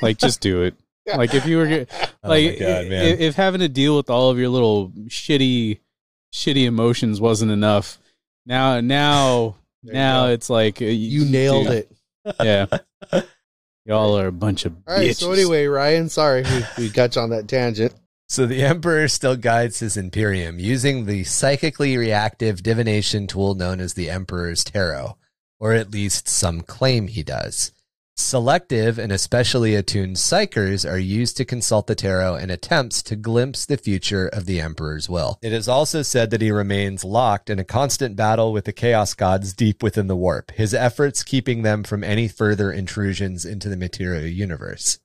Like, just do it. Like, if you were... Like, oh my God, man. If, if having to deal with all of your little shitty, shitty emotions wasn't enough, now, now, now it's like... You, you nailed dude. it. Yeah. Y'all are a bunch of all bitches. Right, so anyway, Ryan, sorry we, we got you on that tangent. So the Emperor still guides his Imperium using the psychically reactive divination tool known as the Emperor's Tarot, or at least some claim he does. Selective and especially attuned psychers are used to consult the tarot in attempts to glimpse the future of the Emperor's will. It is also said that he remains locked in a constant battle with the Chaos Gods deep within the warp, his efforts keeping them from any further intrusions into the material universe.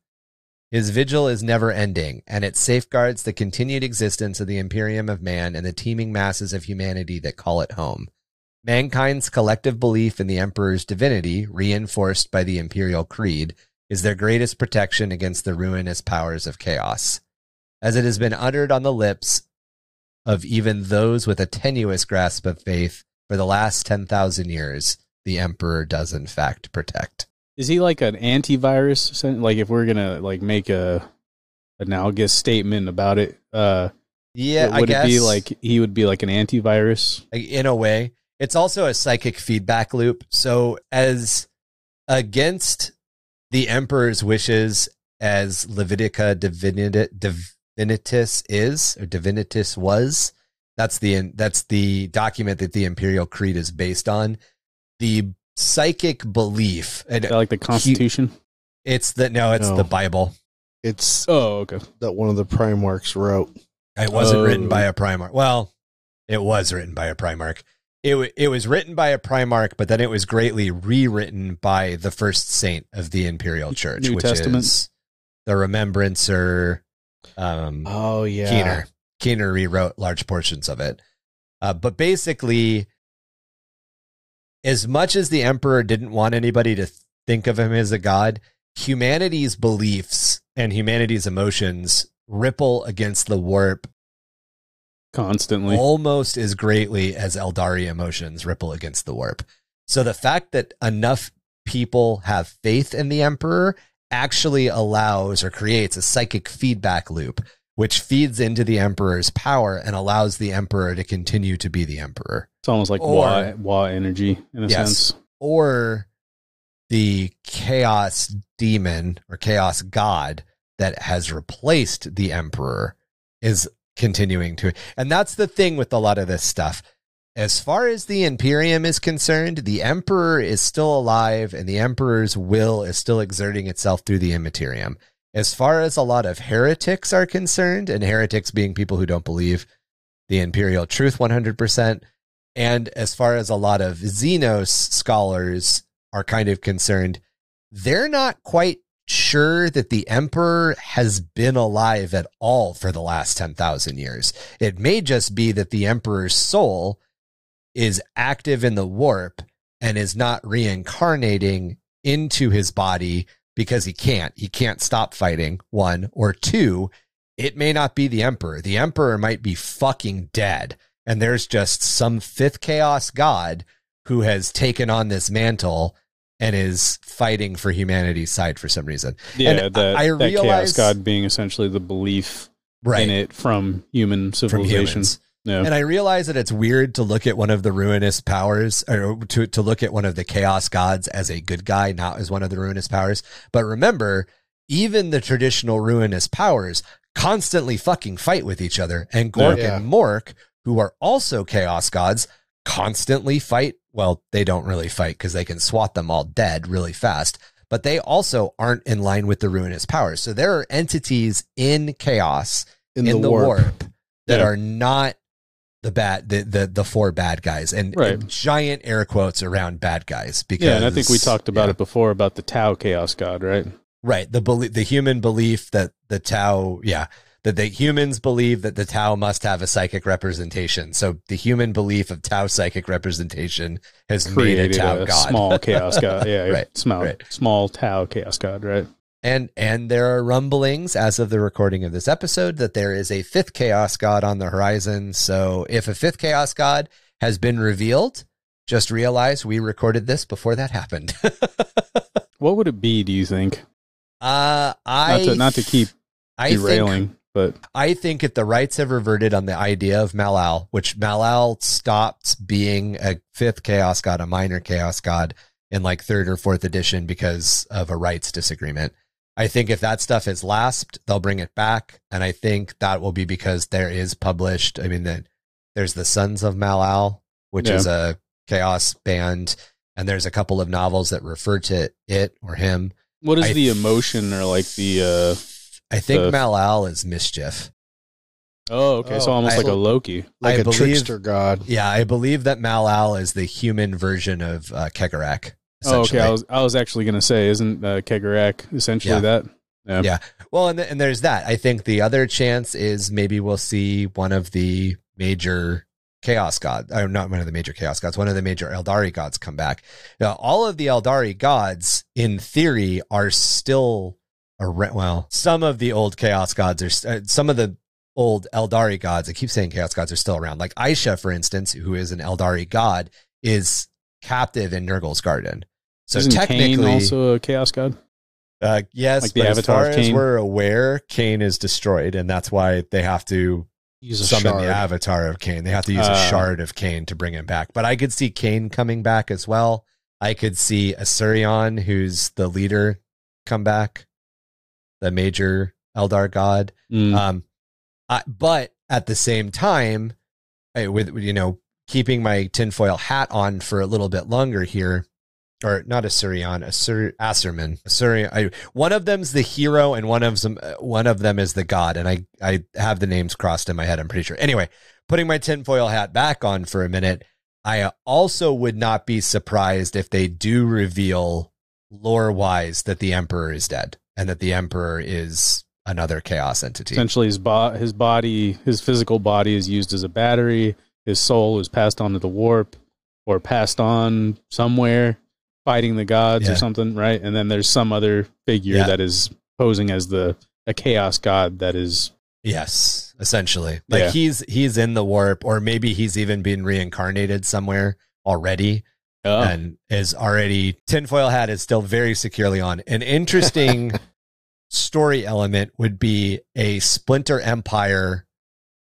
His vigil is never ending, and it safeguards the continued existence of the Imperium of Man and the teeming masses of humanity that call it home. Mankind's collective belief in the Emperor's divinity, reinforced by the Imperial Creed, is their greatest protection against the ruinous powers of chaos. As it has been uttered on the lips of even those with a tenuous grasp of faith for the last ten thousand years, the Emperor does in fact protect. Is he like an antivirus? Like if we're going to like make a analogous statement about it, uh, yeah, would I guess. It be like he would be like an antivirus? In a way. It's also a psychic feedback loop. So as against the Emperor's wishes, as Levitica Divinitas is, or Divinitas was, that's the, that's the document that the Imperial Creed is based on. The psychic belief. Is that like the Constitution? He, it's the, no, it's no. the Bible. It's oh, okay. that one of the Primarchs wrote. It wasn't oh. written by a Primarch. Well, it was written by a Primarch. It, it was written by a Primarch, but then it was greatly rewritten by the first saint of the Imperial Church, New which Testament. Is the Remembrancer. Um, oh, yeah. Keener. Keener rewrote large portions of it. Uh, but basically, as much as the Emperor didn't want anybody to think of him as a god, humanity's beliefs and humanity's emotions ripple against the warp constantly, almost as greatly as Eldari emotions ripple against the warp. So the fact that enough people have faith in the Emperor actually allows or creates a psychic feedback loop, which feeds into the Emperor's power and allows the Emperor to continue to be the Emperor. It's almost like or, Wa, Wa energy in a yes, sense. Or the chaos demon or chaos god that has replaced the Emperor is continuing to, and that's the thing with a lot of this stuff. As far as the Imperium is concerned, the Emperor is still alive and the Emperor's will is still exerting itself through the Immaterium. As far as a lot of heretics are concerned, and heretics being people who don't believe, the Imperial Truth one hundred percent. And as far as a lot of Xenos scholars are kind of concerned, they're not quite sure that the Emperor has been alive at all for the last ten thousand years. It may just be that the Emperor's soul is active in the warp and is not reincarnating into his body because he can't. He can't stop fighting, one. Or two, it may not be the Emperor. The Emperor might be fucking dead, and there's just some fifth chaos god who has taken on this mantle and is fighting for humanity's side for some reason. Yeah, and that, I, I that realize, chaos god being essentially the belief right, in it from human civilizations. From yeah. And I realize that it's weird to look at one of the ruinous powers, or to, to look at one of the chaos gods as a good guy, not as one of the ruinous powers. But remember, even the traditional ruinous powers constantly fucking fight with each other. And Gork yeah. and Mork, who are also chaos gods, constantly fight. Well, they don't really fight because they can swat them all dead really fast, but they also aren't in line with the ruinous powers. So there are entities in chaos, in, in the, the warp, warp that yeah. are not the bad, the, the, the four bad guys, and, right. and giant air quotes around bad guys. Because, yeah, and I think we talked about yeah. it before about the Tau chaos god, right? Right. The belief, the human belief that the Tau, yeah. that the humans believe that the Tau must have a psychic representation. So the human belief of Tau psychic representation has created made a Tau a god. Small chaos god. Yeah. Right. Small, right. small Tau chaos god. Right. And, and there are rumblings as of the recording of this episode that there is a fifth chaos god on the horizon. So if a fifth chaos god has been revealed, just realize we recorded this before that happened. What would it be? Do you think? Uh, I, not to, not to keep I derailing. Think, But I think if the rights have reverted on the idea of Malal, which Malal stopped being a fifth chaos god, a minor chaos god in like third or fourth edition because of a rights disagreement. I think if that stuff is lapsed, they'll bring it back. And I think that will be because there is published. I mean, the, there's the Sons of Malal, which yeah. is a chaos band. And there's a couple of novels that refer to it or him. What is I, the emotion or like the, uh, I think the, Malal is mischief. Oh, okay. Oh, so almost I, like a Loki. Like I a believe, trickster god. Yeah, I believe that Malal is the human version of uh, Kegarak. Oh, okay. I was, I was actually going to say, isn't uh, Kegarak essentially yeah. that? Yeah. yeah. Well, and, th- and there's that. I think the other chance is maybe we'll see one of the major chaos gods, or not one of the major chaos gods, one of the major Eldari gods come back. Now, all of the Eldari gods, in theory, are still... well, some of the old chaos gods are uh, some of the old Eldari gods. I keep saying chaos gods are still around. Like Aisha, for instance, who is an Eldari god, is captive in Nurgle's garden. So isn't technically Khaine also a chaos god. Uh, yes, like the but avatar as far as we're aware, Khaine is destroyed, and that's why they have to use a summon shard. The avatar of Khaine. They have to use uh, a shard of Khaine to bring him back. But I could see Khaine coming back as well. I could see Asurion, who's the leader, come back. The major Eldar god. Mm. Um, I, but at the same time, I, with, you know, keeping my tinfoil hat on for a little bit longer here, or not Asurion, Asur, Asurman, Asurion. I, one of them's the hero and one of them, one of them is the god. And I, I have the names crossed in my head, I'm pretty sure. Anyway, putting my tinfoil hat back on for a minute, I also would not be surprised if they do reveal lore-wise that the Emperor is dead. And that the Emperor is another chaos entity. Essentially, his, bo- his body, his physical body is used as a battery. His soul is passed on to the warp or passed on somewhere, fighting the gods yeah. or something, right? And then there's some other figure yeah. that is posing as the a chaos god that is... Yes, essentially. Like yeah. he's he's in the warp, or maybe he's even been reincarnated somewhere already. Oh. And is already tinfoil hat is still very securely on. An interesting story element would be a splinter empire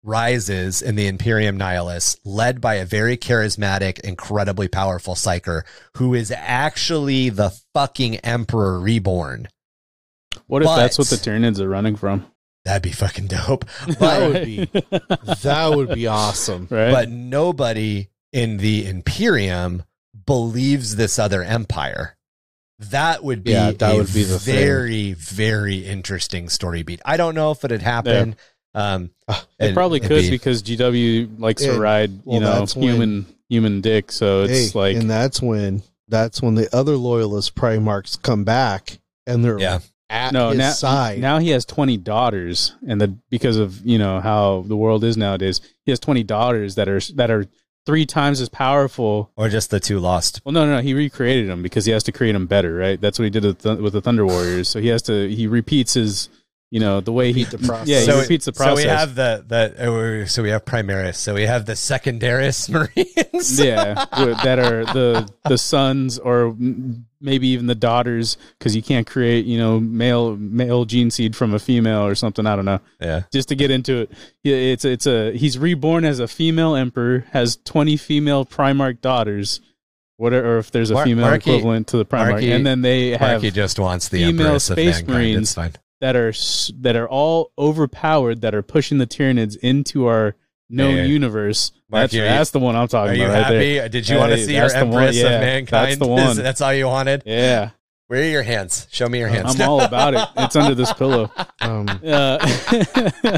rises in the Imperium Nihilus, led by a very charismatic, incredibly powerful psyker who is actually the fucking Emperor reborn. What if but, that's what the Tyranids are running from? That'd be fucking dope. But, that would be that would be awesome. Right? But nobody in the Imperium believes this other empire. That would be yeah, that a would be the very, thing. very interesting story beat. I don't know if it had happened. Yeah. Um, oh, they probably could be. Because G W likes it, to ride, you well, know, human when, human dick. So it's hey, like, and that's when that's when the other loyalist Primarchs come back and they're yeah. at no, his now, side. Now he has twenty daughters, and the because of you know how the world is nowadays, he has twenty daughters that are that are three times as powerful. Or just the two lost. Well, no, no, no. He recreated them because he has to create them better, right? That's what he did with the, with the Thunder Warriors. So he has to he repeats his. You know, the way he, the process. Yeah, he so, repeats the process. So we have the, the so we have Primaris. So we have the Secondaris Marines. Yeah, that are the the sons or maybe even the daughters, because you can't create, you know, male male gene seed from a female or something. I don't know. Yeah. Just to get into it, it's it's a he's reborn as a female emperor, has twenty femple Primarch daughters. Whatever, or if there's a Mar- female Marky, equivalent to the Primarch, Marky, and then they have Marky just wants the female Space of Marines. It's fine. That are that are all overpowered. That are pushing the Tyranids into our known yeah. universe. Mark, that's, you, that's the one I'm talking about. Are you right happy? There. Did you hey, want to see your Empress yeah, of Mankind? That's the one. Is, that's all you wanted. Yeah. Where are your hands? Show me your hands. I'm all about it. It's under this pillow. Um, uh,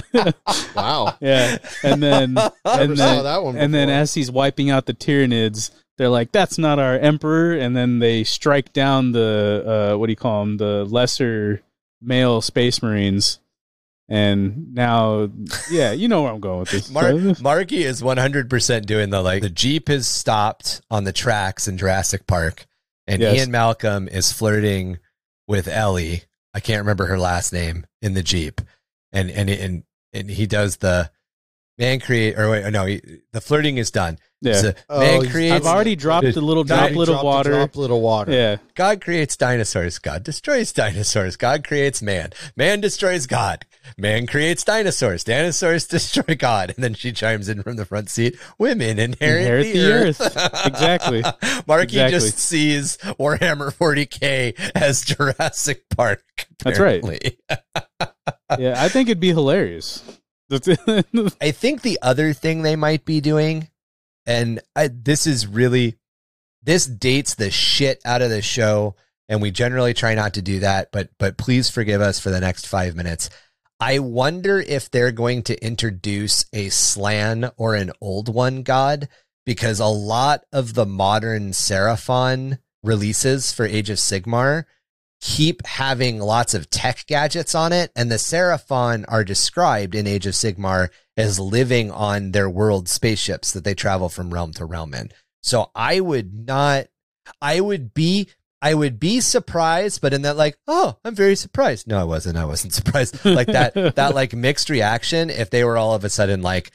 wow. Yeah. And then and then, that one and then as he's wiping out the Tyranids, they're like, "That's not our emperor." And then they strike down the uh, what do you call them? The lesser. Male Space Marines, and now, yeah, you know where I'm going with this. Mark, Marky is one hundred percent doing the like the Jeep is stopped on the tracks in Jurassic Park, and yes. Ian Malcolm is flirting with Ellie. I can't remember her last name in the Jeep, and and and and he does the man create or wait no he, the flirting is done. Yeah, so oh, man creates, I've already dropped the little droplet of water. Droplet of water. Yeah. God creates dinosaurs. God destroys dinosaurs. God creates man. Man destroys God. Man creates dinosaurs. Dinosaurs destroy God. And then she chimes in from the front seat. Women inherit, inherit the, the earth. earth. Exactly. Marky exactly. just sees Warhammer forty K as Jurassic Park. Apparently. That's right. Yeah, I think it'd be hilarious. I think the other thing they might be doing. And I, this is really, this dates the shit out of the show, and we generally try not to do that, but but please forgive us for the next five minutes. I wonder if they're going to introduce a Slan or an Old One god, because a lot of the modern Seraphon releases for Age of Sigmar keep having lots of tech gadgets on it, and the Seraphon are described in Age of Sigmar as living on their world spaceships that they travel from realm to realm in. So I would not, I would be, I would be surprised, but in that like, oh, I'm very surprised. No, I wasn't. I wasn't surprised. Like that, that like mixed reaction. If they were all of a sudden like,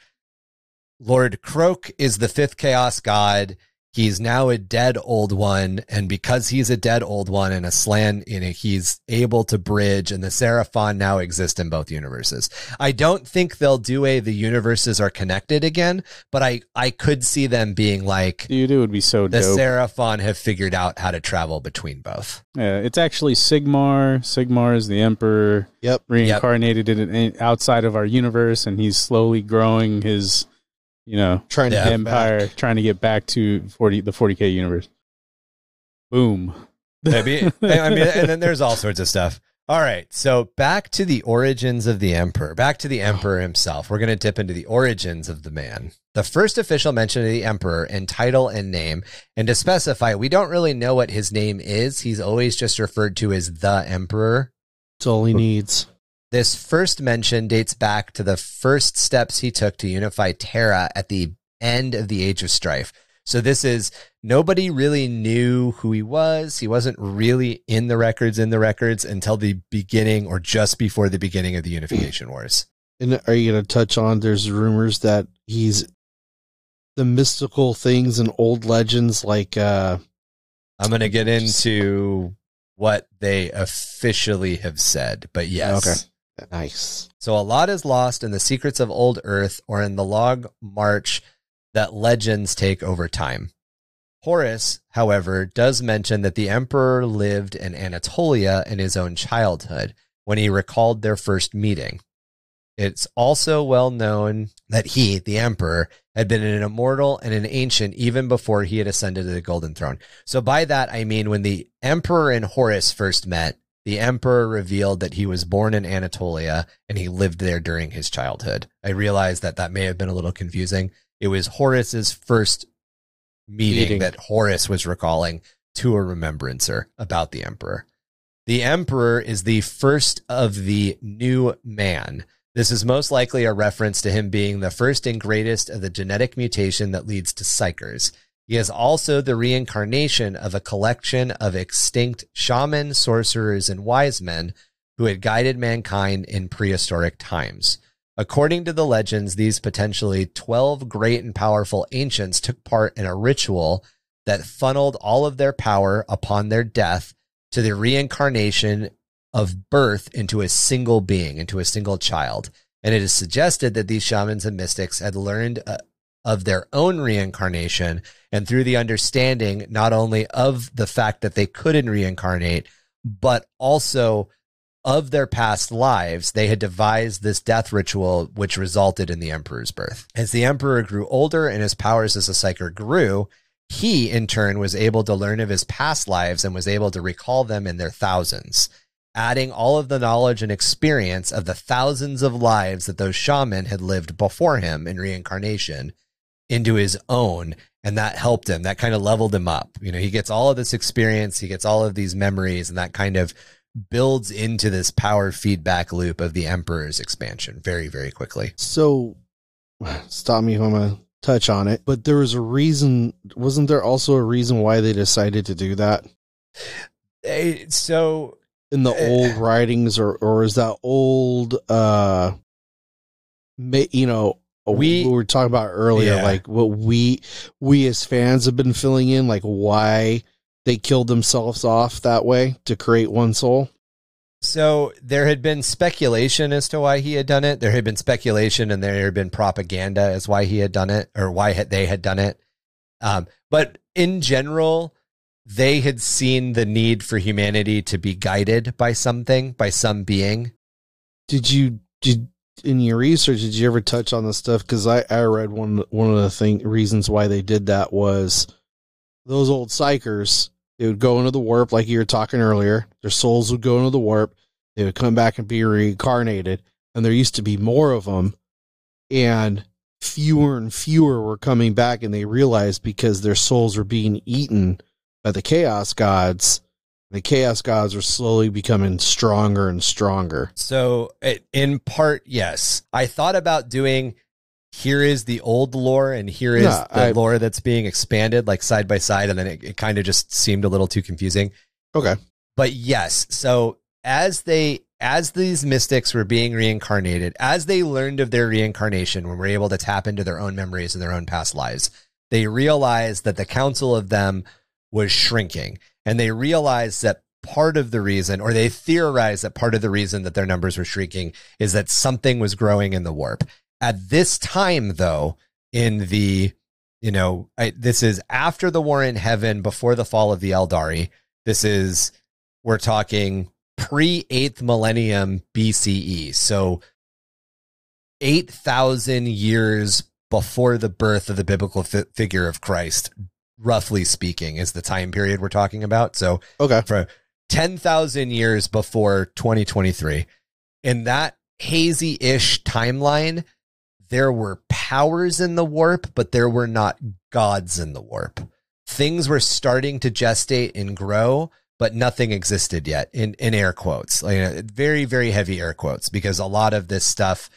Lord Croak is the fifth chaos god. He's now a dead Old One, and because he's a dead Old One and a Slan, you know, he's able to bridge, and the Seraphon now exist in both universes. I don't think they'll do a the universes are connected again, but I, I could see them being like... Dude, it would be so the dope. The Seraphon have figured out how to travel between both. Yeah, it's actually Sigmar. Sigmar is the Emperor. Yep. Reincarnated yep. In, outside of our universe, and he's slowly growing his... You know, trying to yeah, get empire, back. trying to get back to forty the forty K universe. Boom. Maybe, I mean, and then there's all sorts of stuff. All right, so back to the origins of the emperor. Back to the emperor himself. We're going to dip into the origins of the man. The first official mention of the emperor in title and name, and to specify, we don't really know what his name is. He's always just referred to as the emperor. It's all he needs. This first mention dates back to the first steps he took to unify Terra at the end of the Age of Strife. So this is, nobody really knew who he was. He wasn't really in the records, in the records until the beginning or just before the beginning of the Unification Wars. And are you going to touch on, there's rumors that he's the mystical things and old legends like... Uh, I'm going to get into what they officially have said, but yes. Okay. Nice. So a lot is lost in the secrets of old Earth or in the long march that legends take over time. Horus, however, does mention that the emperor lived in Anatolia in his own childhood when he recalled their first meeting. It's also well known that he, the emperor, had been an immortal and an ancient even before he had ascended to the golden throne. So by that, I mean, when the emperor and Horus first met, the emperor revealed that he was born in Anatolia and he lived there during his childhood. I realized that that may have been a little confusing. It was Horus's first meeting, meeting. that Horus was recalling to a remembrancer about the emperor. The emperor is the first of the new man. This is most likely a reference to him being the first and greatest of the genetic mutation that leads to psychers. He is also the reincarnation of a collection of extinct shaman, sorcerers, and wise men who had guided mankind in prehistoric times. According to the legends, these potentially twelve great and powerful ancients took part in a ritual that funneled all of their power upon their death to the reincarnation of birth into a single being, into a single child. And it is suggested that these shamans and mystics had learned uh, of their own reincarnation, and through the understanding not only of the fact that they couldn't reincarnate, but also of their past lives, they had devised this death ritual, which resulted in the emperor's birth. As the emperor grew older and his powers as a psyker grew, he, in turn, was able to learn of his past lives and was able to recall them in their thousands, adding all of the knowledge and experience of the thousands of lives that those shaman had lived before him in reincarnation into his own, and that helped him. That kind of leveled him up. You know, he gets all of this experience, he gets all of these memories, and that kind of builds into this power feedback loop of the emperor's expansion very, very quickly. So, stop me if I'm a... touch on it, but there was a reason. Wasn't there also a reason why they decided to do that? They, so in the uh, old writings, or or is that old? Uh, you know, we, we were talking about earlier, yeah. like what we we as fans have been filling in, like why they killed themselves off that way to create one soul. So there had been speculation as to why he had done it. There had been speculation and there had been propaganda as why he had done it or why had they had done it. Um, but in general, they had seen the need for humanity to be guided by something, by some being. Did you, did in your research, did you ever touch on this stuff? Because I, I read one, one of the thing, reasons why they did that was those old psychers. They would go into the warp, like you were talking earlier. Their souls would go into the warp. They would come back and be reincarnated. And there used to be more of them. And fewer and fewer were coming back. And they realized because their souls were being eaten by the chaos gods, the chaos gods were slowly becoming stronger and stronger. So, in part, yes. I thought about doing... here is the old lore and here is yeah, the I, lore that's being expanded like side by side. And then it, it kind of just seemed a little too confusing. Okay. But yes. So as they, as these mystics were being reincarnated, as they learned of their reincarnation, when we're able to tap into their own memories and their own past lives, they realized that the council of them was shrinking, and they realized that part of the reason, or they theorized that part of the reason that their numbers were shrinking is that something was growing in the warp. At this time, though, in the, you know, I, this is after the war in heaven, before the fall of the Eldari. This is, we're talking pre-eighth millennium B C E. So eight thousand years before the birth of the biblical fi- figure of Christ, roughly speaking, is the time period we're talking about. So okay, for ten thousand years before twenty twenty-three. In that hazy-ish timeline, there were powers in the warp, but there were not gods in the warp. Things were starting to gestate and grow, but nothing existed yet, in, in air quotes, like very, very heavy air quotes, because a lot of this stuff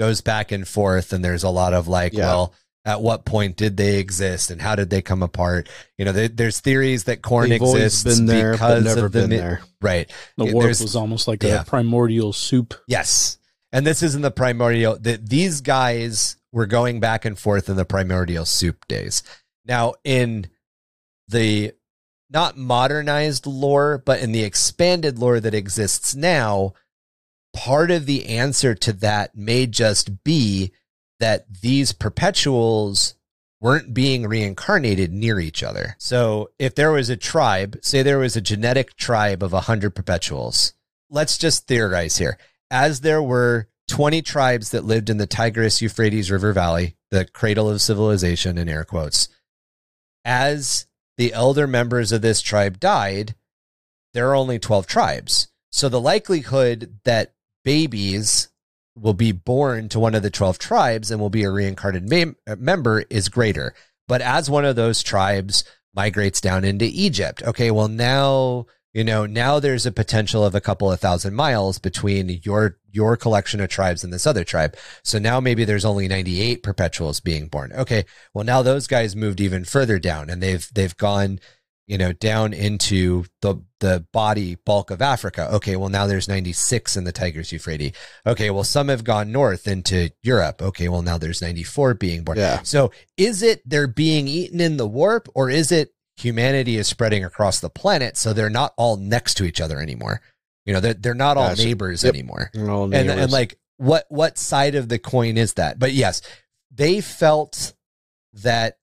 goes back and forth. And there's a lot of like, yeah. well, at what point did they exist and how did they come apart? You know, there, there's theories that corn They've exists been there, because never of the been there. Right. The warp there's, was almost like yeah. a primordial soup. Yes. And this isn't the primordial that these guys were going back and forth in the primordial soup days. Now in the not modernized lore, but in the expanded lore that exists now, part of the answer to that may just be that these perpetuals weren't being reincarnated near each other. So if there was a tribe, say there was a genetic tribe of a hundred perpetuals, let's just theorize here. As there were twenty tribes that lived in the Tigris-Euphrates River Valley, the cradle of civilization in air quotes, as the elder members of this tribe died, there are only twelve tribes. So the likelihood that babies will be born to one of the twelve tribes and will be a reincarnated mem- member is greater. But as one of those tribes migrates down into Egypt, okay, well now, you know, now there's a potential of a couple of thousand miles between your your collection of tribes and this other tribe. So now maybe there's only ninety-eight perpetuals being born. Okay, well now those guys moved even further down and they've they've gone, you know, down into the the body bulk of Africa. Okay, well now there's ninety-six in the Tigris Euphrates. Okay, well some have gone north into Europe. Okay, well now there's ninety-four being born. Yeah. So is it they're being eaten in the warp, or is it humanity is spreading across the planet so they're not all next to each other anymore? You know, they're, they're not all Gosh. neighbors yep. anymore. All neighbors. And, and like what what side of the coin is that? But yes, they felt that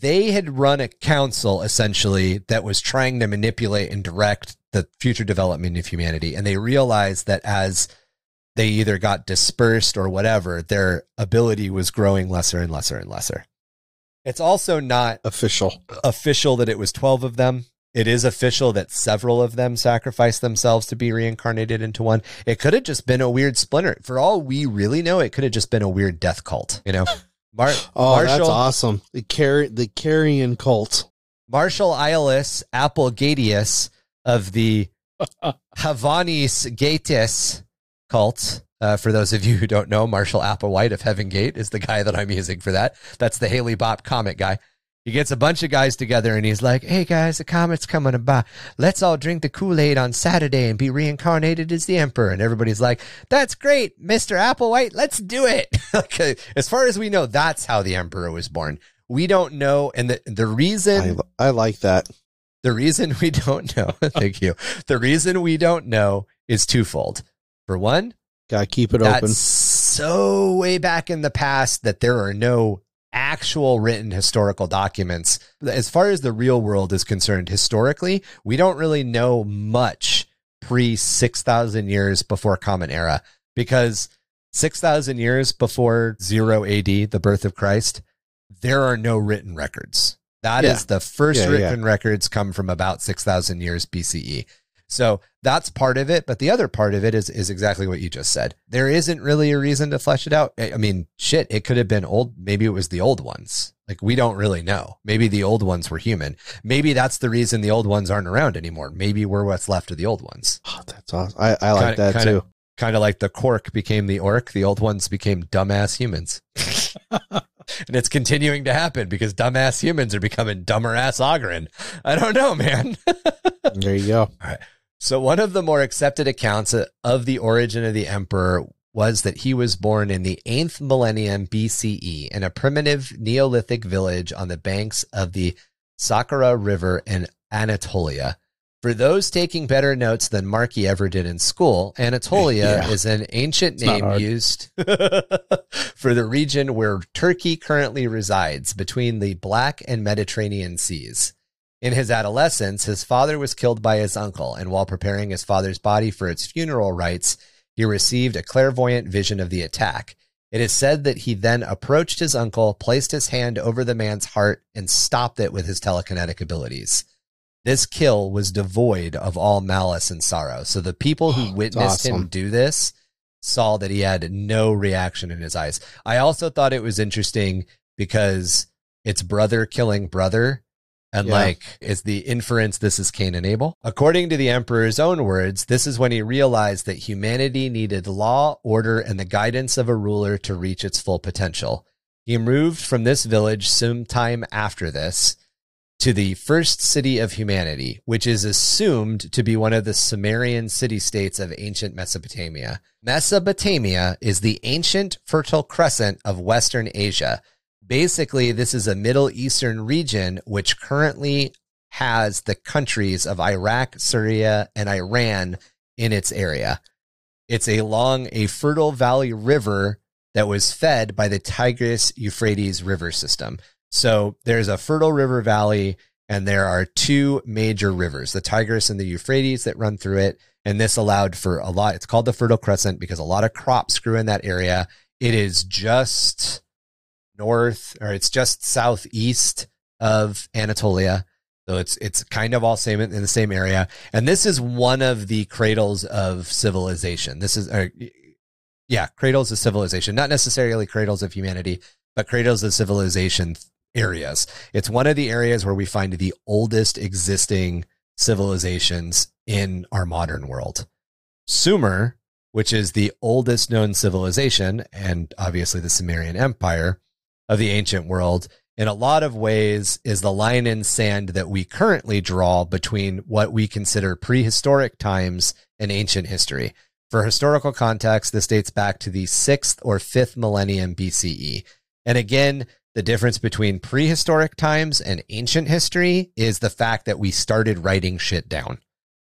they had run a council essentially that was trying to manipulate and direct the future development of humanity. And they realized that as they either got dispersed or whatever, their ability was growing lesser and lesser and lesser. It's also not official official that it was twelve of them. It is official that several of them sacrificed themselves to be reincarnated into one. It could have just been a weird splinter. For all we really know, it could have just been a weird death cult, you know? Mar- oh, Marshall, that's awesome. The car- the Carrion Cult. Marshall Aeolus Applegatius of the Havanis Gatus cult. Uh, for those of you who don't know, Marshall Applewhite of Heaven Gate is the guy that I'm using for that. That's the Haley Bop comet guy. He gets a bunch of guys together and he's like, hey guys, the comet's coming by. Let's all drink the Kool-Aid on Saturday and be reincarnated as the emperor. And everybody's like, that's great, Mister Applewhite. Let's do it. Okay. As far as we know, that's how the emperor was born. We don't know. And the, the reason I, I like that. The reason we don't know. Thank you. The reason we don't know is twofold. For one, gotta keep it that's open. So way back in the past that there are no actual written historical documents. As far as the real world is concerned, historically, we don't really know much pre six thousand years before Common Era, because six thousand years before zero A D, the birth of Christ, there are no written records. That yeah. is the first yeah, written yeah. records come from about six thousand years B C E. So that's part of it. But the other part of it is, is exactly what you just said. There isn't really a reason to flesh it out. I mean, shit, it could have been old. Maybe it was the old ones. Like, we don't really know. Maybe the old ones were human. Maybe that's the reason the old ones aren't around anymore. Maybe we're what's left of the old ones. Oh, that's awesome. I, I like kinda, that kinda, too. Kind of like the Quark became the Orc. The old ones became dumbass humans. And it's continuing to happen because dumbass humans are becoming dumber ass Ogryn. I don't know, man. There you go. All right. So one of the more accepted accounts of the origin of the emperor was that he was born in the eighth millennium B C E in a primitive Neolithic village on the banks of the Sakhara River in Anatolia. For those taking better notes than Marky ever did in school, Anatolia yeah. is an ancient it's name used for the region where Turkey currently resides, between the Black and Mediterranean seas. In his adolescence, his father was killed by his uncle, and while preparing his father's body for its funeral rites, he received a clairvoyant vision of the attack. It is said that he then approached his uncle, placed his hand over the man's heart, and stopped it with his telekinetic abilities. This kill was devoid of all malice and sorrow. So the people who oh, witnessed awesome. him do this saw that he had no reaction in his eyes. I also thought it was interesting because it's brother killing brother. And yeah. like, is the inference, this is Cain and Abel. According to the emperor's own words, this is when he realized that humanity needed law, order, and the guidance of a ruler to reach its full potential. He moved from this village sometime after this to the first city of humanity, which is assumed to be one of the Sumerian city-states of ancient Mesopotamia. Mesopotamia is the ancient Fertile Crescent of Western Asia. Basically, this is a Middle Eastern region which currently has the countries of Iraq, Syria, and Iran in its area. It's along a fertile valley river that was fed by the Tigris-Euphrates river system. So there's a fertile river valley, and there are two major rivers, the Tigris and the Euphrates, that run through it. And this allowed for a lot. It's called the Fertile Crescent because a lot of crops grew in that area. It is just... north, or it's just southeast of Anatolia, So it's it's kind of all same in the same area. And this is one of the cradles of civilization. This is, uh, yeah, cradles of civilization, not necessarily cradles of humanity, but cradles of civilization areas. It's one of the areas where we find the oldest existing civilizations in our modern world. Sumer, which is the oldest known civilization, and obviously the Sumerian Empire of the ancient world, in a lot of ways is the line in sand that we currently draw between what we consider prehistoric times and ancient history. For historical context, this dates back to the sixth or fifth millennium B C E. And again, the difference between prehistoric times and ancient history is the fact that we started writing shit down.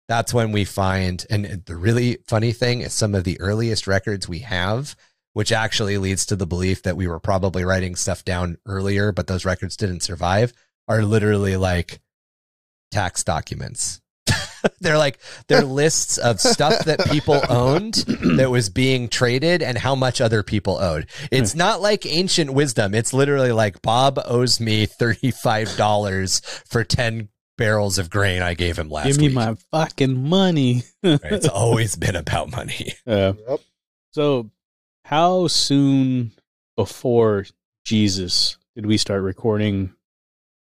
That's when we find, and the really funny thing is some of the earliest records we have, which actually leads to the belief that we were probably writing stuff down earlier, but those records didn't survive, are literally like tax documents. They're like, they're lists of stuff that people owned that was being traded and how much other people owed. It's not like ancient wisdom. It's literally like, Bob owes me thirty-five dollars for ten barrels of grain I gave him last week. Give me week. my fucking money. Right, it's always been about money. Uh, yep. So how soon before Jesus did we start recording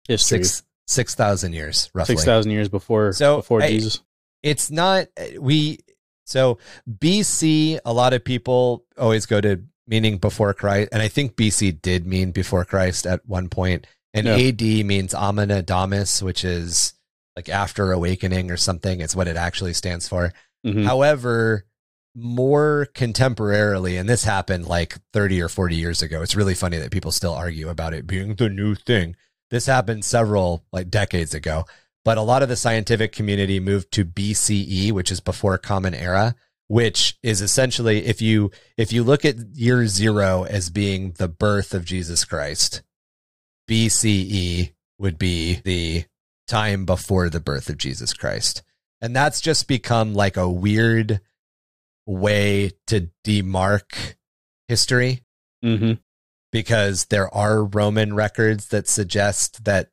history? Six, six thousand years, roughly. Six thousand years before, so, before I, Jesus. It's not, we, so B C, a lot of people always go to meaning before Christ, and I think B C did mean before Christ at one point. And yeah. A D means Amina Damus, which is like after awakening or something. It's what it actually stands for. Mm-hmm. However, more contemporarily, and this happened like thirty or forty years ago. It's really funny that people still argue about it being the new thing. This happened several like decades ago, but a lot of the scientific community moved to B C E, which is before Common Era, which is essentially, if you, if you look at year zero as being the birth of Jesus Christ, B C E would be the time before the birth of Jesus Christ. And that's just become like a weird way to demark history, mm-hmm. because there are Roman records that suggest that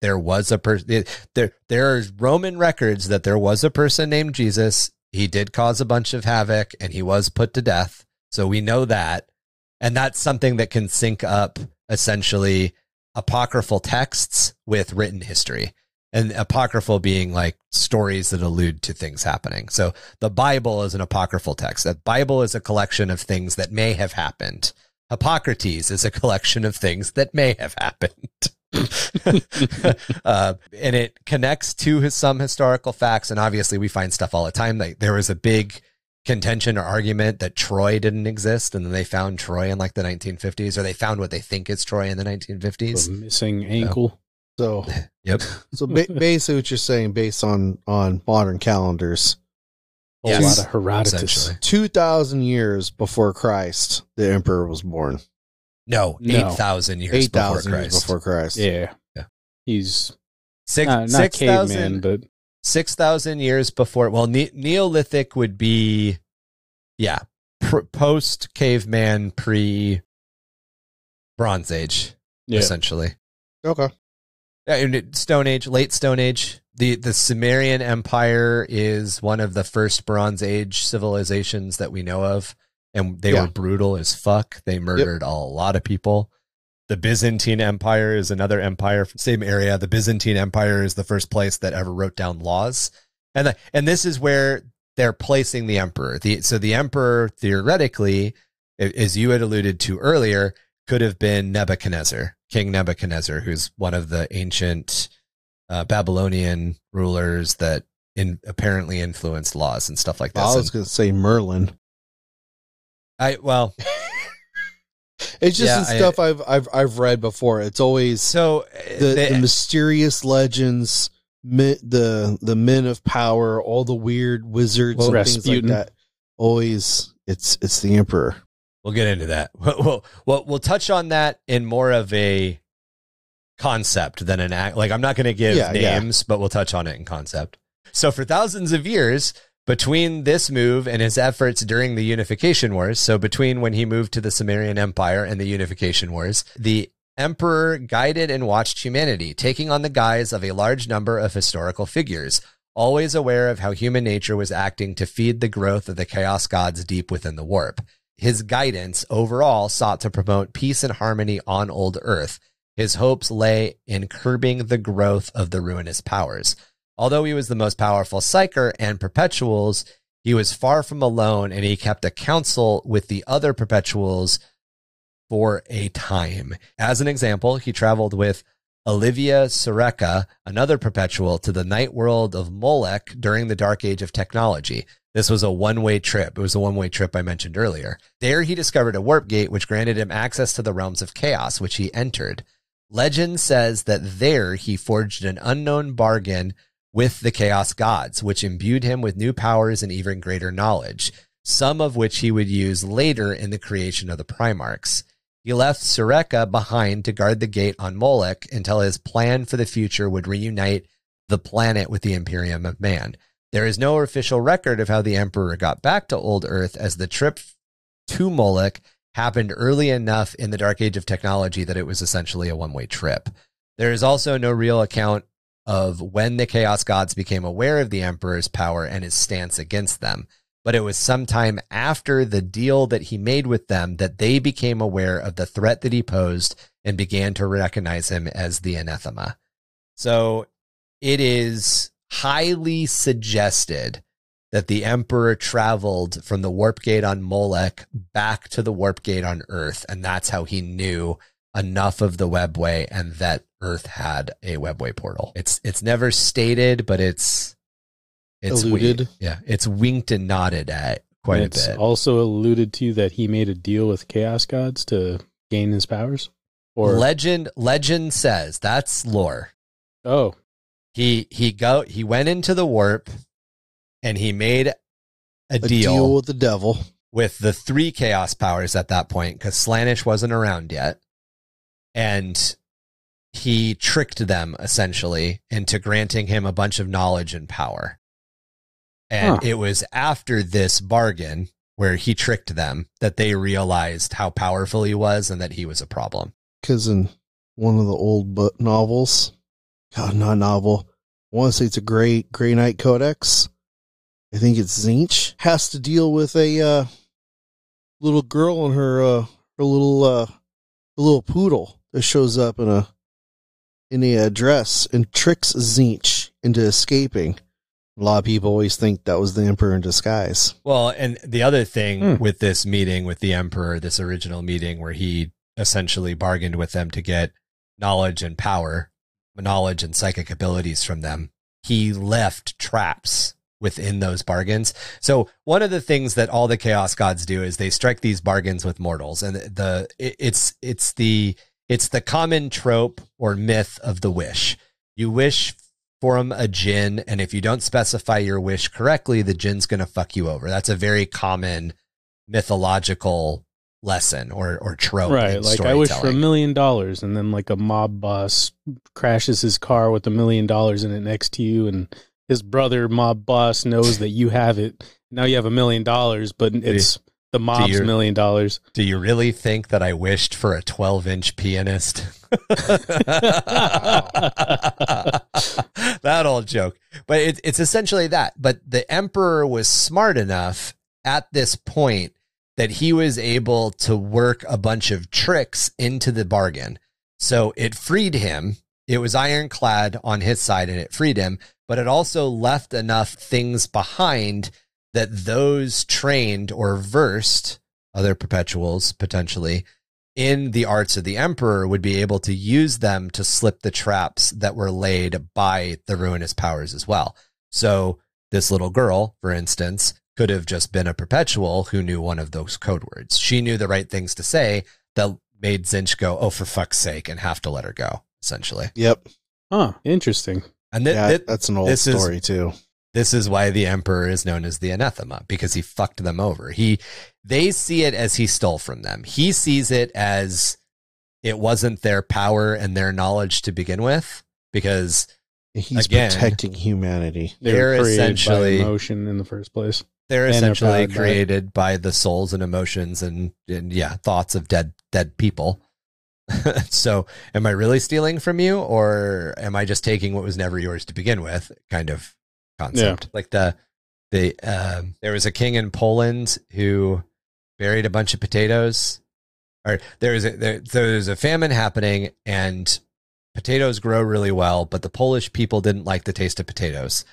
there was a person, there, there are Roman records that there was a person named Jesus. He did cause a bunch of havoc and he was put to death. So we know that. And that's something that can sync up essentially apocryphal texts with written history, and apocryphal being like stories that allude to things happening. So the Bible is an apocryphal text. That Bible is a collection of things that may have happened. Hippocrates is a collection of things that may have happened. uh, and it connects to his, some historical facts. And obviously we find stuff all the time. Like there was a big contention or argument that Troy didn't exist, and then they found Troy in like the nineteen fifties, or they found what they think is Troy in the nineteen fifties. A missing ankle. So, so yep. So ba basically, what you're saying, based on on modern calendars, a yes, lot of Herodotus, two thousand years before Christ, the emperor was born. No, no. eight thousand years, eight thousand years before Christ. Yeah, yeah. He's six, uh, not six caveman, but. six thousand years before, well, ne Neolithic would be, yeah, post-caveman, pre-Bronze Age, yeah. essentially. Okay. And Stone Age, late Stone Age. The, the Sumerian Empire is one of the first Bronze Age civilizations that we know of, and they yeah. were brutal as fuck. They murdered yep. a lot of people. The Byzantine Empire is another empire from the same area. The Byzantine Empire is the first place that ever wrote down laws. And the, and this is where they're placing the emperor. The, so the emperor, theoretically, as you had alluded to earlier, could have been Nebuchadnezzar, King Nebuchadnezzar, who's one of the ancient uh, Babylonian rulers that in, apparently influenced laws and stuff like that. I was going to say Merlin. I Well... It's just yeah, stuff I, I've I've I've read before. It's always so the, they, the mysterious legends, men, the the men of power, all the weird wizards well, and Rasputin. things like that. Always, it's it's the emperor. We'll get into that. We'll we'll, we'll touch on that in more of a concept than an act. Like I'm not going to give yeah, names, yeah. but we'll touch on it in concept. So for thousands of years. Between this move and his efforts during the Unification Wars, so between when he moved to the Sumerian Empire and the Unification Wars, the Emperor guided and watched humanity, taking on the guise of a large number of historical figures, always aware of how human nature was acting to feed the growth of the chaos gods deep within the warp. His guidance overall sought to promote peace and harmony on old Earth. His hopes lay in curbing the growth of the ruinous powers. Although he was the most powerful Psyker and Perpetuals, he was far from alone, and he kept a council with the other Perpetuals for a time. As an example, he traveled with Olivia Sureka, another Perpetual, to the night world of Moloch during the Dark Age of Technology. This was a one-way trip. It was the one-way trip I mentioned earlier. There he discovered a warp gate, which granted him access to the realms of chaos, which he entered. Legend says that there he forged an unknown bargain with the chaos gods, which imbued him with new powers and even greater knowledge, some of which he would use later in the creation of the Primarchs. He left Sureka behind to guard the gate on Moloch until his plan for the future would reunite the planet with the Imperium of Man. There is no official record of how the Emperor got back to Old Earth, as the trip to Moloch happened early enough in the Dark Age of Technology that it was essentially a one-way trip. There is also no real account of when the Chaos Gods became aware of the Emperor's power and his stance against them, but it was sometime after the deal that he made with them that they became aware of the threat that he posed and began to recognize him as the anathema. So it is highly suggested that the Emperor traveled from the warp gate on Moloch back to the warp gate on Earth, and that's how he knew enough of the webway and that Earth had a webway portal. It's it's never stated, but it's it's alluded. Yeah, it's winked and nodded at quite and a it's bit. It's also alluded to that he made a deal with Chaos Gods to gain his powers. Or legend legend says that's lore. Oh. He he go he went into the warp and he made a, a deal, deal with the devil, with the three chaos powers at that point, because Slaanesh wasn't around yet, and he tricked them essentially into granting him a bunch of knowledge and power. And huh. It was after this bargain where he tricked them that they realized how powerful he was and that he was a problem. Because in one of the old book novels, God, not novel. I want to say it's a Grey Grey Knight Codex. I think it's Tzeentch has to deal with a uh, little girl and her uh, her little uh, her little poodle that shows up in a in a dress and tricks Tzeentch into escaping. A lot of people always think that was the Emperor in disguise. Well, and the other thing mm. with this meeting with the Emperor, this original meeting where he essentially bargained with them to get knowledge and power. knowledge and psychic abilities from them, he left traps within those bargains. So one of the things that all the chaos gods do is they strike these bargains with mortals, and the it's it's the it's the common trope or myth of the wish. You wish for a djinn, and if you don't specify your wish correctly, the djinn's going to fuck you over. That's a very common mythological lesson or or trope, right? Like, I wish for a million dollars, and then like a mob boss crashes his car with a million dollars in it next to you, and his brother mob boss knows that you have it. Now you have a million dollars, but it's the mob's you, million dollars. Do you really think that I wished for a twelve-inch pianist? That old joke, but it, it's essentially that. But the Emperor was smart enough at this point that he was able to work a bunch of tricks into the bargain. So it freed him. It was ironclad on his side, and it freed him, but it also left enough things behind that those trained or versed, other perpetuals potentially, in the arts of the Emperor would be able to use them to slip the traps that were laid by the ruinous powers as well. So this little girl, for instance, could have just been a perpetual who knew one of those code words. She knew the right things to say that made Tzeentch go, oh, for fuck's sake, and have to let her go, essentially. Yep. Huh. Interesting. And th yeah, th that's an old story, is, too. This is why the Emperor is known as the anathema, because he fucked them over. He, They see it as he stole from them. He sees it as it wasn't their power and their knowledge to begin with, because, he's again, protecting humanity. They're, they're essentially by emotion in the first place. They're essentially created by the souls and emotions and, and yeah, thoughts of dead, dead people. So am I really stealing from you, or am I just taking what was never yours to begin with kind of concept? Yeah. Like the, the, um, there was a king in Poland who buried a bunch of potatoes, or there is a, there, there's a famine happening and potatoes grow really well, but the Polish people didn't like the taste of potatoes.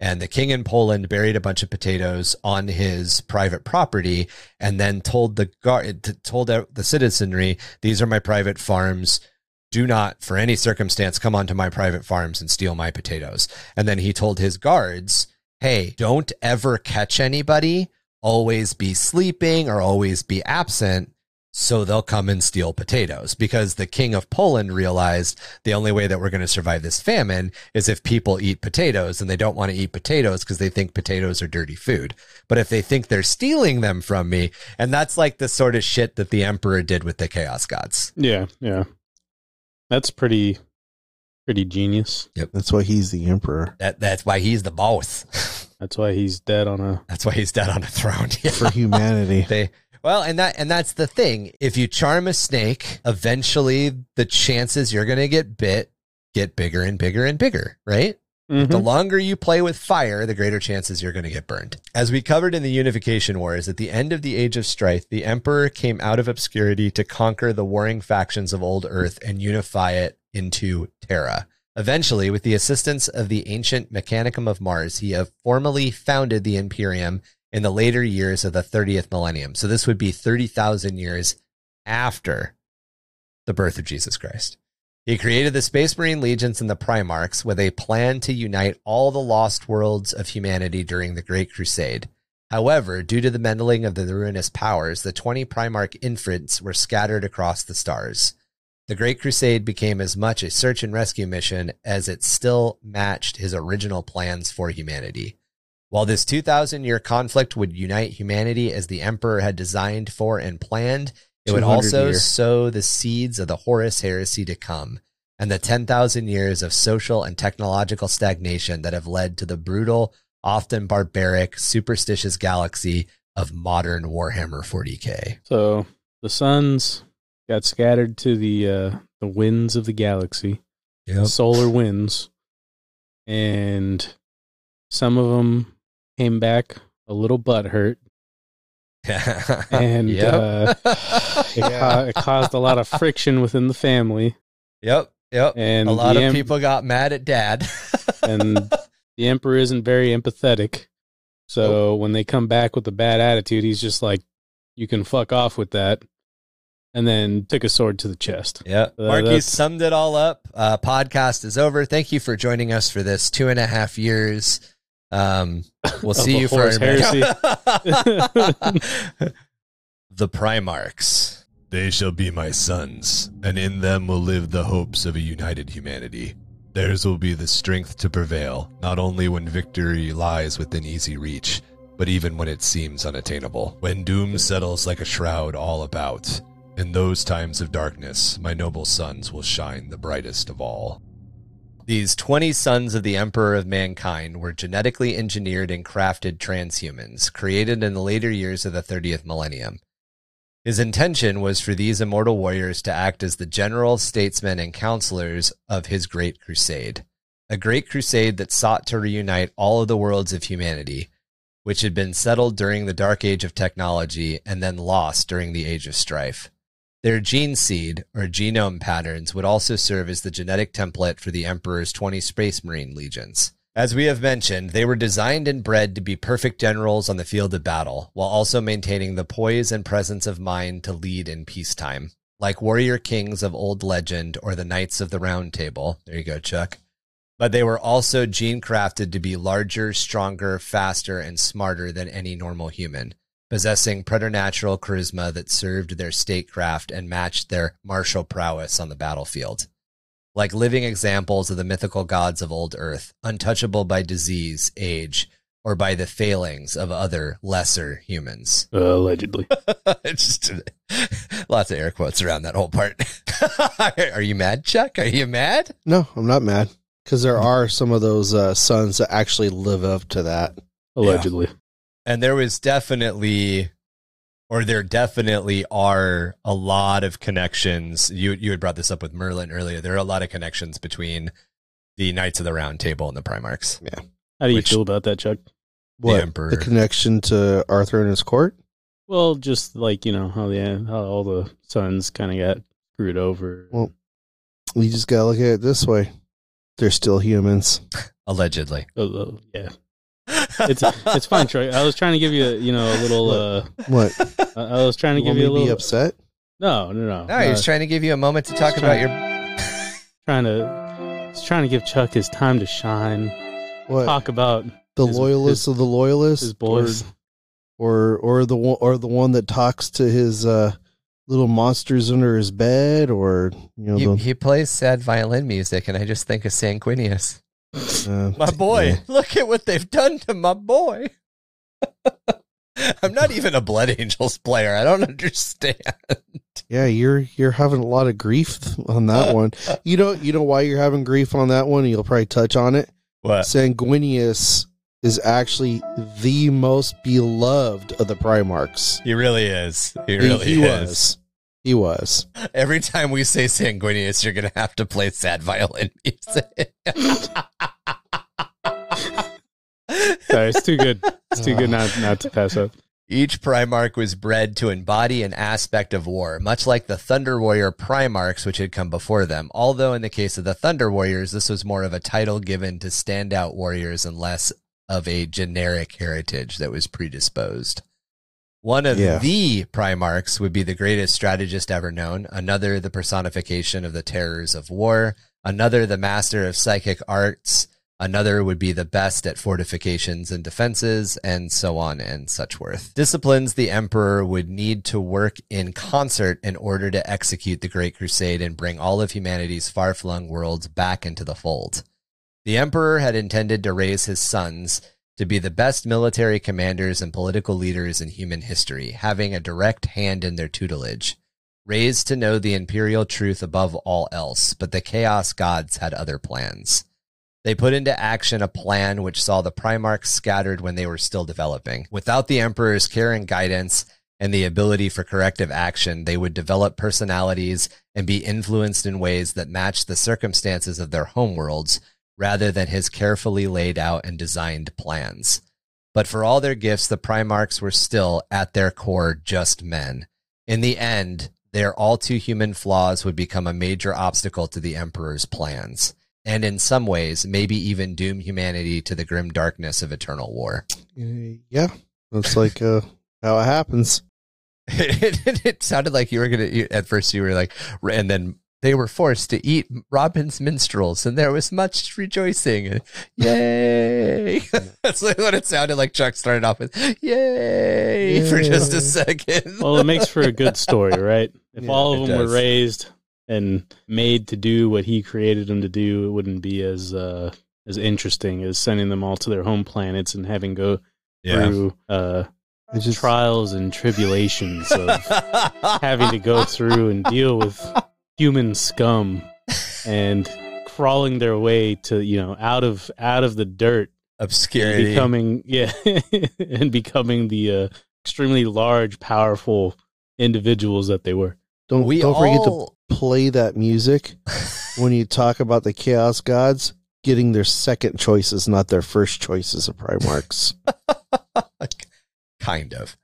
And the king in Poland buried a bunch of potatoes on his private property, and then told the guard, told the citizenry, "These are my private farms. Do not, for any circumstance, come onto my private farms and steal my potatoes." And then he told his guards, "Hey, don't ever catch anybody. Always be sleeping or always be absent, so they'll come and steal potatoes." Because the king of Poland realized the only way that we're going to survive this famine is if people eat potatoes, and they don't want to eat potatoes because they think potatoes are dirty food. But if they think they're stealing them from me, and that's like the sort of shit that the emperor did with the Chaos Gods. Yeah. Yeah. That's pretty, pretty genius. Yep. That's why he's the emperor. That That's why he's the boss. That's why he's dead on a, that's why he's dead on a throne. Yeah. For humanity. They, Well, and that and that's the thing. If you charm a snake, eventually the chances you're going to get bit get bigger and bigger and bigger, right? Mm-hmm. The longer you play with fire, the greater chances you're going to get burned. As we covered in the Unification Wars, at the end of the Age of Strife, the Emperor came out of obscurity to conquer the warring factions of Old Earth and unify it into Terra. Eventually, with the assistance of the ancient Mechanicum of Mars, he formally founded the Imperium in the later years of the thirtieth millennium. So this would be thirty thousand years after the birth of Jesus Christ. He created the Space Marine Legions and the Primarchs with a plan to unite all the lost worlds of humanity during the Great Crusade. However, due to the meddling of the ruinous powers, the twenty Primarch infants were scattered across the stars. The Great Crusade became as much a search and rescue mission as it still matched his original plans for humanity. While this two thousand year conflict would unite humanity as the emperor had designed for and planned, it would also year. sow the seeds of the Horus Heresy to come, and the ten thousand years of social and technological stagnation that have led to the brutal, often barbaric, superstitious galaxy of modern Warhammer forty K. So the suns got scattered to the uh, the winds of the galaxy, yep. Solar winds, and some of them came back a little butthurt, and yep. uh, it, yeah. ca- it caused a lot of friction within the family. Yep, yep. And a lot of em- people got mad at Dad. And the emperor isn't very empathetic, so oh. when they come back with a bad attitude, he's just like, "You can fuck off with that," and then took a sword to the chest. Yeah, uh, Mark, summed it all up. Uh, podcast is over. Thank you for joining us for this two and a half years. Um, we'll see you for our heresy. The Primarchs. They shall be my sons, and in them will live the hopes of a united humanity. Theirs will be the strength to prevail, not only when victory lies within easy reach, but even when it seems unattainable. When doom settles like a shroud all about, in those times of darkness, my noble sons will shine the brightest of all. These twenty sons of the Emperor of Mankind were genetically engineered and crafted transhumans, created in the later years of the thirtieth millennium. His intention was for these immortal warriors to act as the generals, statesmen, and counselors of his Great Crusade, a Great Crusade that sought to reunite all of the worlds of humanity, which had been settled during the Dark Age of Technology and then lost during the Age of Strife. Their gene seed, or genome patterns, would also serve as the genetic template for the Emperor's twenty Space Marine Legions. As we have mentioned, they were designed and bred to be perfect generals on the field of battle, while also maintaining the poise and presence of mind to lead in peacetime. Like warrior kings of old legend or the Knights of the Round Table. There you go, Chuck. But they were also gene-crafted to be larger, stronger, faster, and smarter than any normal human, possessing preternatural charisma that served their statecraft and matched their martial prowess on the battlefield. Like living examples of the mythical gods of old Earth, untouchable by disease, age, or by the failings of other lesser humans. Uh, allegedly. Just, lots of air quotes around that whole part. Are you mad, Chuck? Are you mad? No, I'm not mad. Because there are some of those uh, sons that actually live up to that. Allegedly. Yeah. And there was definitely or there definitely are a lot of connections. You you had brought this up with Merlin earlier. There are a lot of connections between the Knights of the Round Table and the Primarchs. Yeah. How do you Which, feel about that, Chuck? What, the Emperor. The connection to Arthur and his court? Well, just like, you know, how the how all the sons kind of got screwed over. Well, we just got to look at it this way. They're still humans. Allegedly. Oh, oh, yeah. It's it's fine, Troy. I was trying to give you, a, you know, a little... Uh, what? I, I was trying to you give you a little... be upset? No, no, no. No, he was uh, trying to give you a moment to talk about your... trying to... He's trying to give Chuck his time to shine. What? Talk about... The his, loyalist his, of the loyalists? His boys. Or, or, or, the, or the one that talks to his... Uh, little monsters under his bed, or you know, he, the... he plays sad violin music, and I just think of Sanguinius. Uh, my boy, yeah. Look at what they've done to my boy. I'm not even a Blood Angels player. I don't understand. Yeah, you're you're having a lot of grief on that one. You know, you know why you're having grief on that one. You'll probably touch on it. What? Sanguinius is actually the most beloved of the Primarchs. He really is. He really he, he is. Was. He was. Every time we say Sanguinius, you're going to have to play sad violin music. Sorry, it's too good. It's too good not, not to pass up. Each Primarch was bred to embody an aspect of war, much like the Thunder Warrior Primarchs, which had come before them. Although in the case of the Thunder Warriors, this was more of a title given to standout warriors and less of a generic heritage that was predisposed. One of yeah. the Primarchs would be the greatest strategist ever known, another the personification of the terrors of war, another the master of psychic arts, another would be the best at fortifications and defenses, and so on and such worth. Disciplines the Emperor would need to work in concert in order to execute the Great Crusade and bring all of humanity's far-flung worlds back into the fold. The Emperor had intended to raise his sons to be the best military commanders and political leaders in human history, having a direct hand in their tutelage, raised to know the imperial truth above all else, but the Chaos Gods had other plans. They put into action a plan which saw the Primarchs scattered when they were still developing. Without the Emperor's care and guidance and the ability for corrective action, they would develop personalities and be influenced in ways that matched the circumstances of their homeworlds, rather than his carefully laid out and designed plans. But for all their gifts, the Primarchs were still, at their core, just men. In the end, their all-too-human flaws would become a major obstacle to the Emperor's plans, and in some ways, maybe even doom humanity to the grim darkness of eternal war. Uh, yeah, that's like uh, how it happens. it, it, it sounded like you were going to, at first you were like, and then... They were forced to eat Robin's minstrels, and there was much rejoicing. Yay! That's what it sounded like Chuck started off with. Yay! Yay. For just a second. Well, it makes for a good story, right? If yeah, all of them does. were raised and made to do what he created them to do, it wouldn't be as uh, as interesting as sending them all to their home planets and having go yeah. through... Uh, just... trials and tribulations of having to go through and deal with... human scum and crawling their way to, you know, out of out of the dirt, obscurity, becoming yeah and becoming the uh, extremely large, powerful individuals that they were. Don't we don't all... forget to play that music when you talk about the Chaos Gods getting their second choices, not their first choices of Primarchs. Kind of.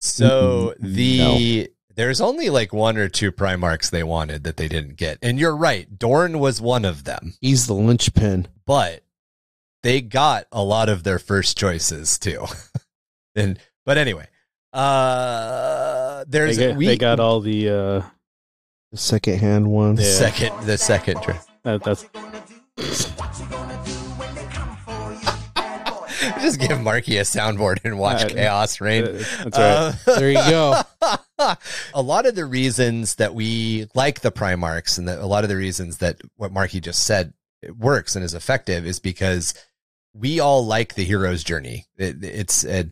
So mm-hmm. the no. There's only like one or two Primarchs they wanted that they didn't get. And you're right. Dorne was one of them. He's the linchpin. But they got a lot of their first choices too. and But anyway, uh, there's they, get, we, they got all the, uh, the second-hand ones. Yeah. Second, the second. Tri- that, that's... Just give Marky a soundboard and watch right. chaos rain. That's right. Uh, there you go. A lot of the reasons that we like the Primarchs and that a lot of the reasons that what Marky just said works and is effective is because we all like the hero's journey. It, it's a,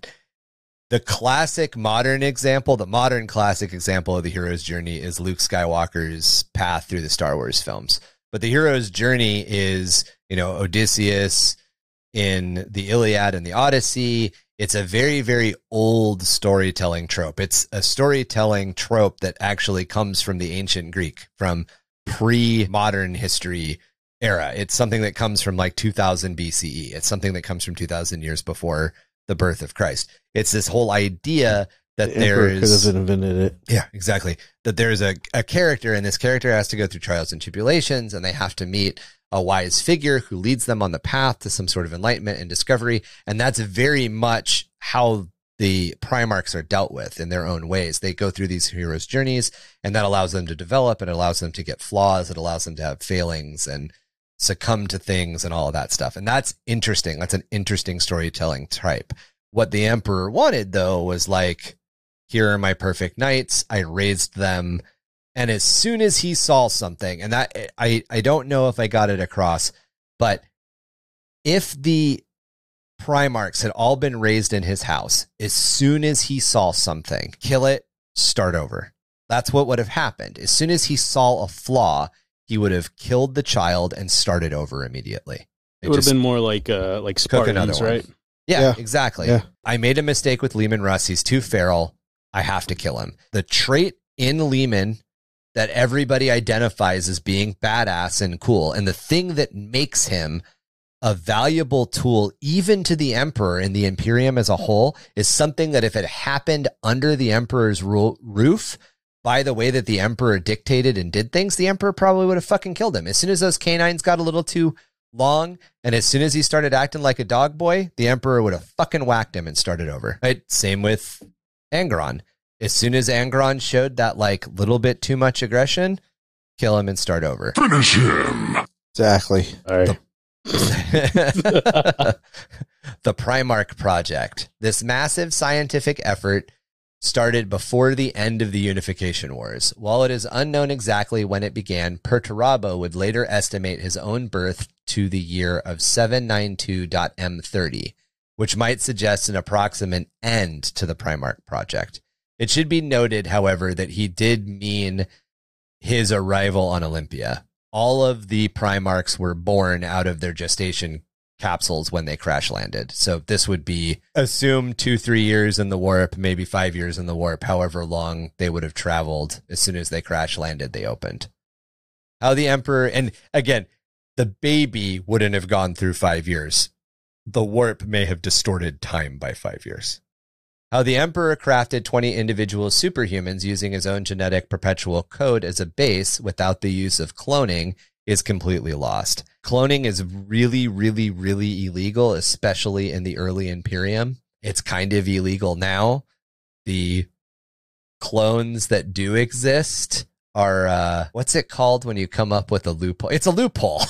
the classic modern example. The modern classic example of the hero's journey is Luke Skywalker's path through the Star Wars films. But the hero's journey is, you know, Odysseus, in the Iliad and the Odyssey. It's a very, very old storytelling trope. It's a storytelling trope that actually comes from the ancient Greek, from pre-modern history era. It's something that comes from like two thousand B C E. It's something that comes from two thousand years before the birth of Christ. It's this whole idea that the there is... could have invented it. Yeah, exactly. That there is a, a character, and this character has to go through trials and tribulations, and they have to meet a wise figure who leads them on the path to some sort of enlightenment and discovery. And that's very much how the Primarchs are dealt with in their own ways. They go through these heroes' journeys, and that allows them to develop, and it allows them to get flaws. It allows them to have failings and succumb to things and all of that stuff. And that's interesting. That's an interesting storytelling type. What the Emperor wanted, though, was like, here are my perfect knights. I raised them. And as soon as he saw something, and that I, I don't know if I got it across, but if the Primarchs had all been raised in his house, as soon as he saw something, kill it, start over. That's what would have happened. As soon as he saw a flaw, he would have killed the child and started over immediately. It, it would have been more like uh, like Spartans, right? Yeah, yeah, exactly. Yeah. I made a mistake with Leman Russ. He's too feral. I have to kill him. The trait in Leman that everybody identifies as being badass and cool, and the thing that makes him a valuable tool, even to the Emperor and the Imperium as a whole, is something that if it happened under the Emperor's roof, by the way that the Emperor dictated and did things, the Emperor probably would have fucking killed him. As soon as those canines got a little too long, and as soon as he started acting like a dog boy, the Emperor would have fucking whacked him and started over. Right? Same with Angron. As soon as Angron showed that, like, little bit too much aggression, kill him and start over. Finish him! Exactly. All right. The, the Primarch Project. This massive scientific effort started before the end of the Unification Wars. While it is unknown exactly when it began, Perturabo would later estimate his own birth to the year of seven ninety-two M thirty, which might suggest an approximate end to the Primarch Project. It should be noted, however, that he did mean his arrival on Olympia. All of the Primarchs were born out of their gestation capsules when they crash landed. So this would be, assume two, three years in the warp, maybe five years in the warp, however long they would have traveled. As soon as they crash landed, they opened. How the Emperor, and again, the baby wouldn't have gone through five years. The warp may have distorted time by five years. How the Emperor crafted twenty individual superhumans using his own genetic perpetual code as a base without the use of cloning is completely lost. Cloning is really, really, really illegal, especially in the early Imperium. It's kind of illegal now. The clones that do exist are, uh, what's it called when you come up with a loophole? It's a loophole.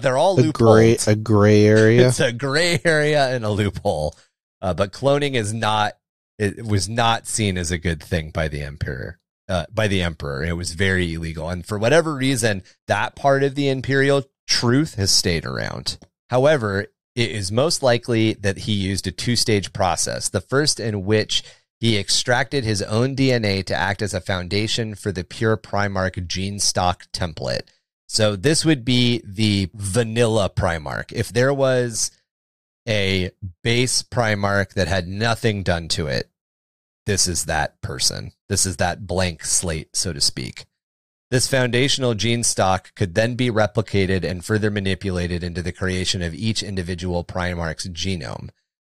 They're all loopholes. A gray area. It's a gray area and a loophole. Uh, but cloning is not... It was not seen as a good thing by the emperor. Uh, by the emperor, it was very illegal, and for whatever reason, that part of the imperial truth has stayed around. However, it is most likely that he used a two-stage process. The first, in which he extracted his own D N A to act as a foundation for the pure Primarch gene stock template. So this would be the vanilla Primarch. If there was a base Primarch that had nothing done to it, this is that person. This is that blank slate, so to speak. This foundational gene stock could then be replicated and further manipulated into the creation of each individual Primarch's genome.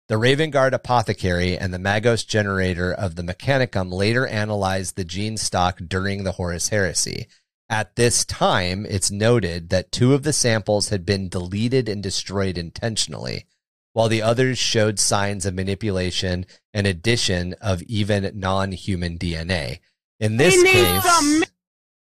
The Raven Guard Apothecary and the Magos Generator of the Mechanicum later analyzed the gene stock during the Horus Heresy. At this time, it's noted that two of the samples had been deleted and destroyed intentionally, while the others showed signs of manipulation and addition of even non-human D N A. In this we case... Some...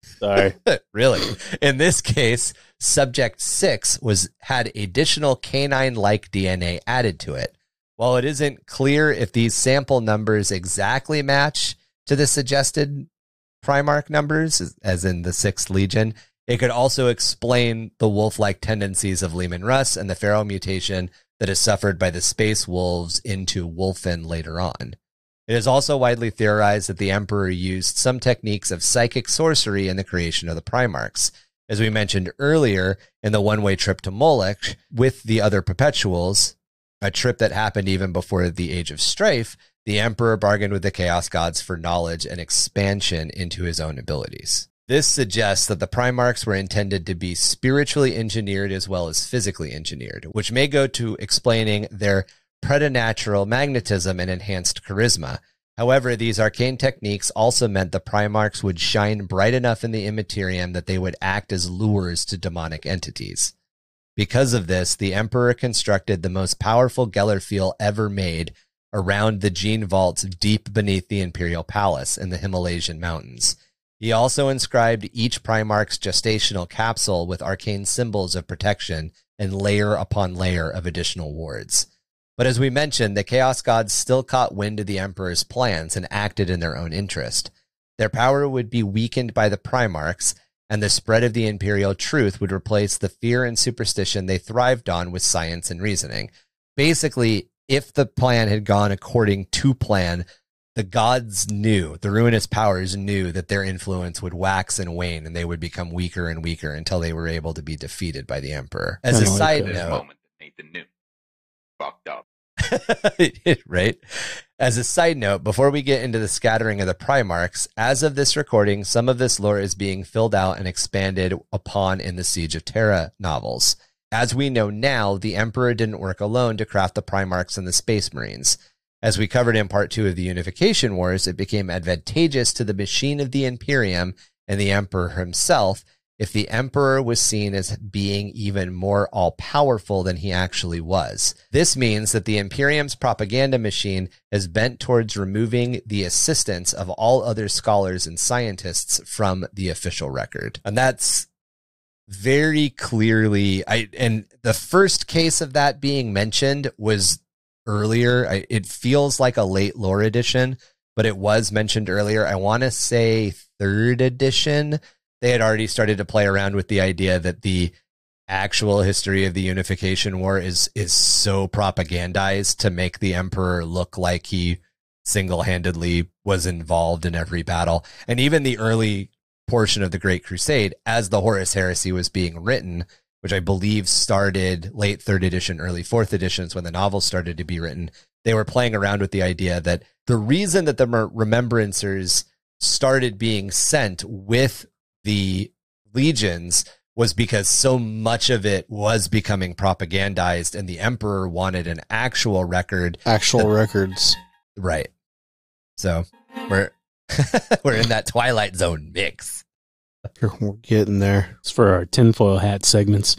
Sorry. Really. In this case, Subject six was had additional canine-like D N A added to it. While it isn't clear if these sample numbers exactly match to the suggested Primarch numbers, as in the sixth Legion, it could also explain the wolf-like tendencies of Leman Russ and the feral mutation that is suffered by the space wolves into wolfen later on. It is also widely theorized that the Emperor used some techniques of psychic sorcery in the creation of the Primarchs. as we mentioned earlier, in the one-way trip to Moloch with the other perpetuals, a trip that happened even before the Age of Strife, the Emperor bargained with the Chaos Gods for knowledge and expansion into his own abilities. This suggests that the Primarchs were intended to be spiritually engineered as well as physically engineered, which may go to explaining their preternatural magnetism and enhanced charisma. However, these arcane techniques also meant the Primarchs would shine bright enough in the Immaterium that they would act as lures to demonic entities. Because of this, the Emperor constructed the most powerful Geller Field ever made around the Gene Vaults deep beneath the Imperial Palace in the Himalayan mountains. He also inscribed each Primarch's gestational capsule with arcane symbols of protection and layer upon layer of additional wards. But as we mentioned, the Chaos Gods still caught wind of the Emperor's plans and acted in their own interest. Their power would be weakened by the Primarchs, and the spread of the Imperial truth would replace the fear and superstition they thrived on with science and reasoning. Basically, if the plan had gone according to plan, the gods knew, the ruinous powers knew that their influence would wax and wane, and they would become weaker and weaker until they were able to be defeated by the Emperor. As a side note, Nathan knew. Fucked up. Right? As a side note, before we get into the scattering of the Primarchs, as of this recording, some of this lore is being filled out and expanded upon in the Siege of Terra novels. As we know now, the Emperor didn't work alone to craft the Primarchs and the Space Marines. As we covered in part two of the Unification Wars, it became advantageous to the machine of the Imperium and the Emperor himself if the Emperor was seen as being even more all-powerful than he actually was. This means that the Imperium's propaganda machine is bent towards removing the assistance of all other scholars and scientists from the official record. And that's very clearly... I and the first case of that being mentioned was earlier. I, it feels like a late lore edition, but it was mentioned earlier. I want to say third edition... They had already started to play around with the idea that the actual history of the Unification War is is so propagandized to make the Emperor look like he single-handedly was involved in every battle. And even the early portion of the Great Crusade, as the Horus Heresy was being written, which I believe started late third edition, early fourth editions when the novel started to be written, they were playing around with the idea that the reason that the Remembrancers started being sent with the legions was because so much of it was becoming propagandized, and the Emperor wanted an actual record. Actual that, records. Right. So we're we're in that Twilight Zone mix. We're getting there. It's for our tinfoil hat segments.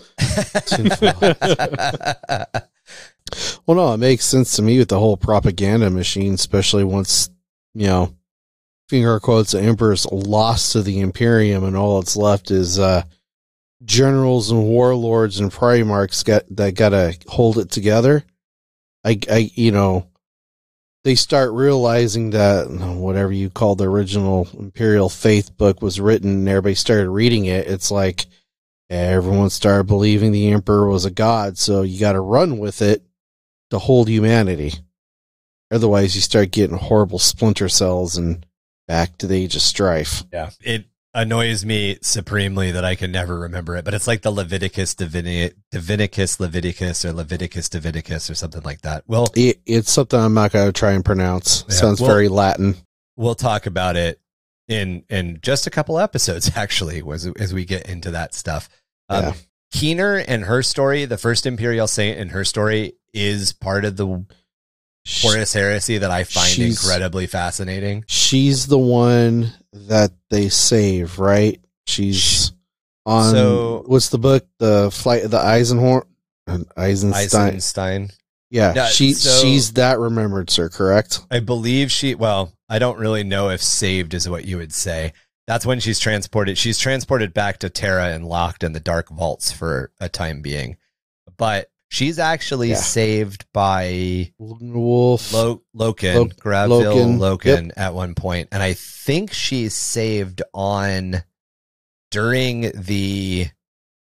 Tinfoil hat. Well, no, it makes sense to me with the whole propaganda machine, especially once, you know, finger quotes, the Emperor's lost to the Imperium, and all that's left is uh, generals and warlords and Primarchs got, that got to hold it together. I, I, you know, they start realizing that whatever you call the original Imperial Faith book was written, and everybody started reading it. It's like everyone started believing the Emperor was a god, so you got to run with it to hold humanity. Otherwise, you start getting horrible splinter cells and back to the Age of Strife. Yeah, it annoys me supremely that I can never remember it, but it's like the Leviticus, Divini- Divinicus, Leviticus, or Leviticus, Divinicus, or something like that. Well, it, it's something I'm not going to try and pronounce. Yeah, sounds we'll, very Latin. We'll talk about it in in just a couple episodes, actually, was, as we get into that stuff. Um, yeah. Keener and her story, the first Imperial Saint and her story, is part of the Horus Heresy that I find she's, incredibly fascinating. She's the one that they save, right? She's on, so, what's the book? The Flight of the Eisenhorn? Eisenstein. Eisenstein. Yeah, no, she, so, she's that Remembrancer, correct? I believe she, well, I don't really know if saved is what you would say. That's when she's transported. She's transported back to Terra and locked in the Dark Vaults for a time being. But she's actually yeah. saved by Wolf Lo- Loken, Lo- Garviel Loken, Loken yep. at one point, and I think she's saved on during the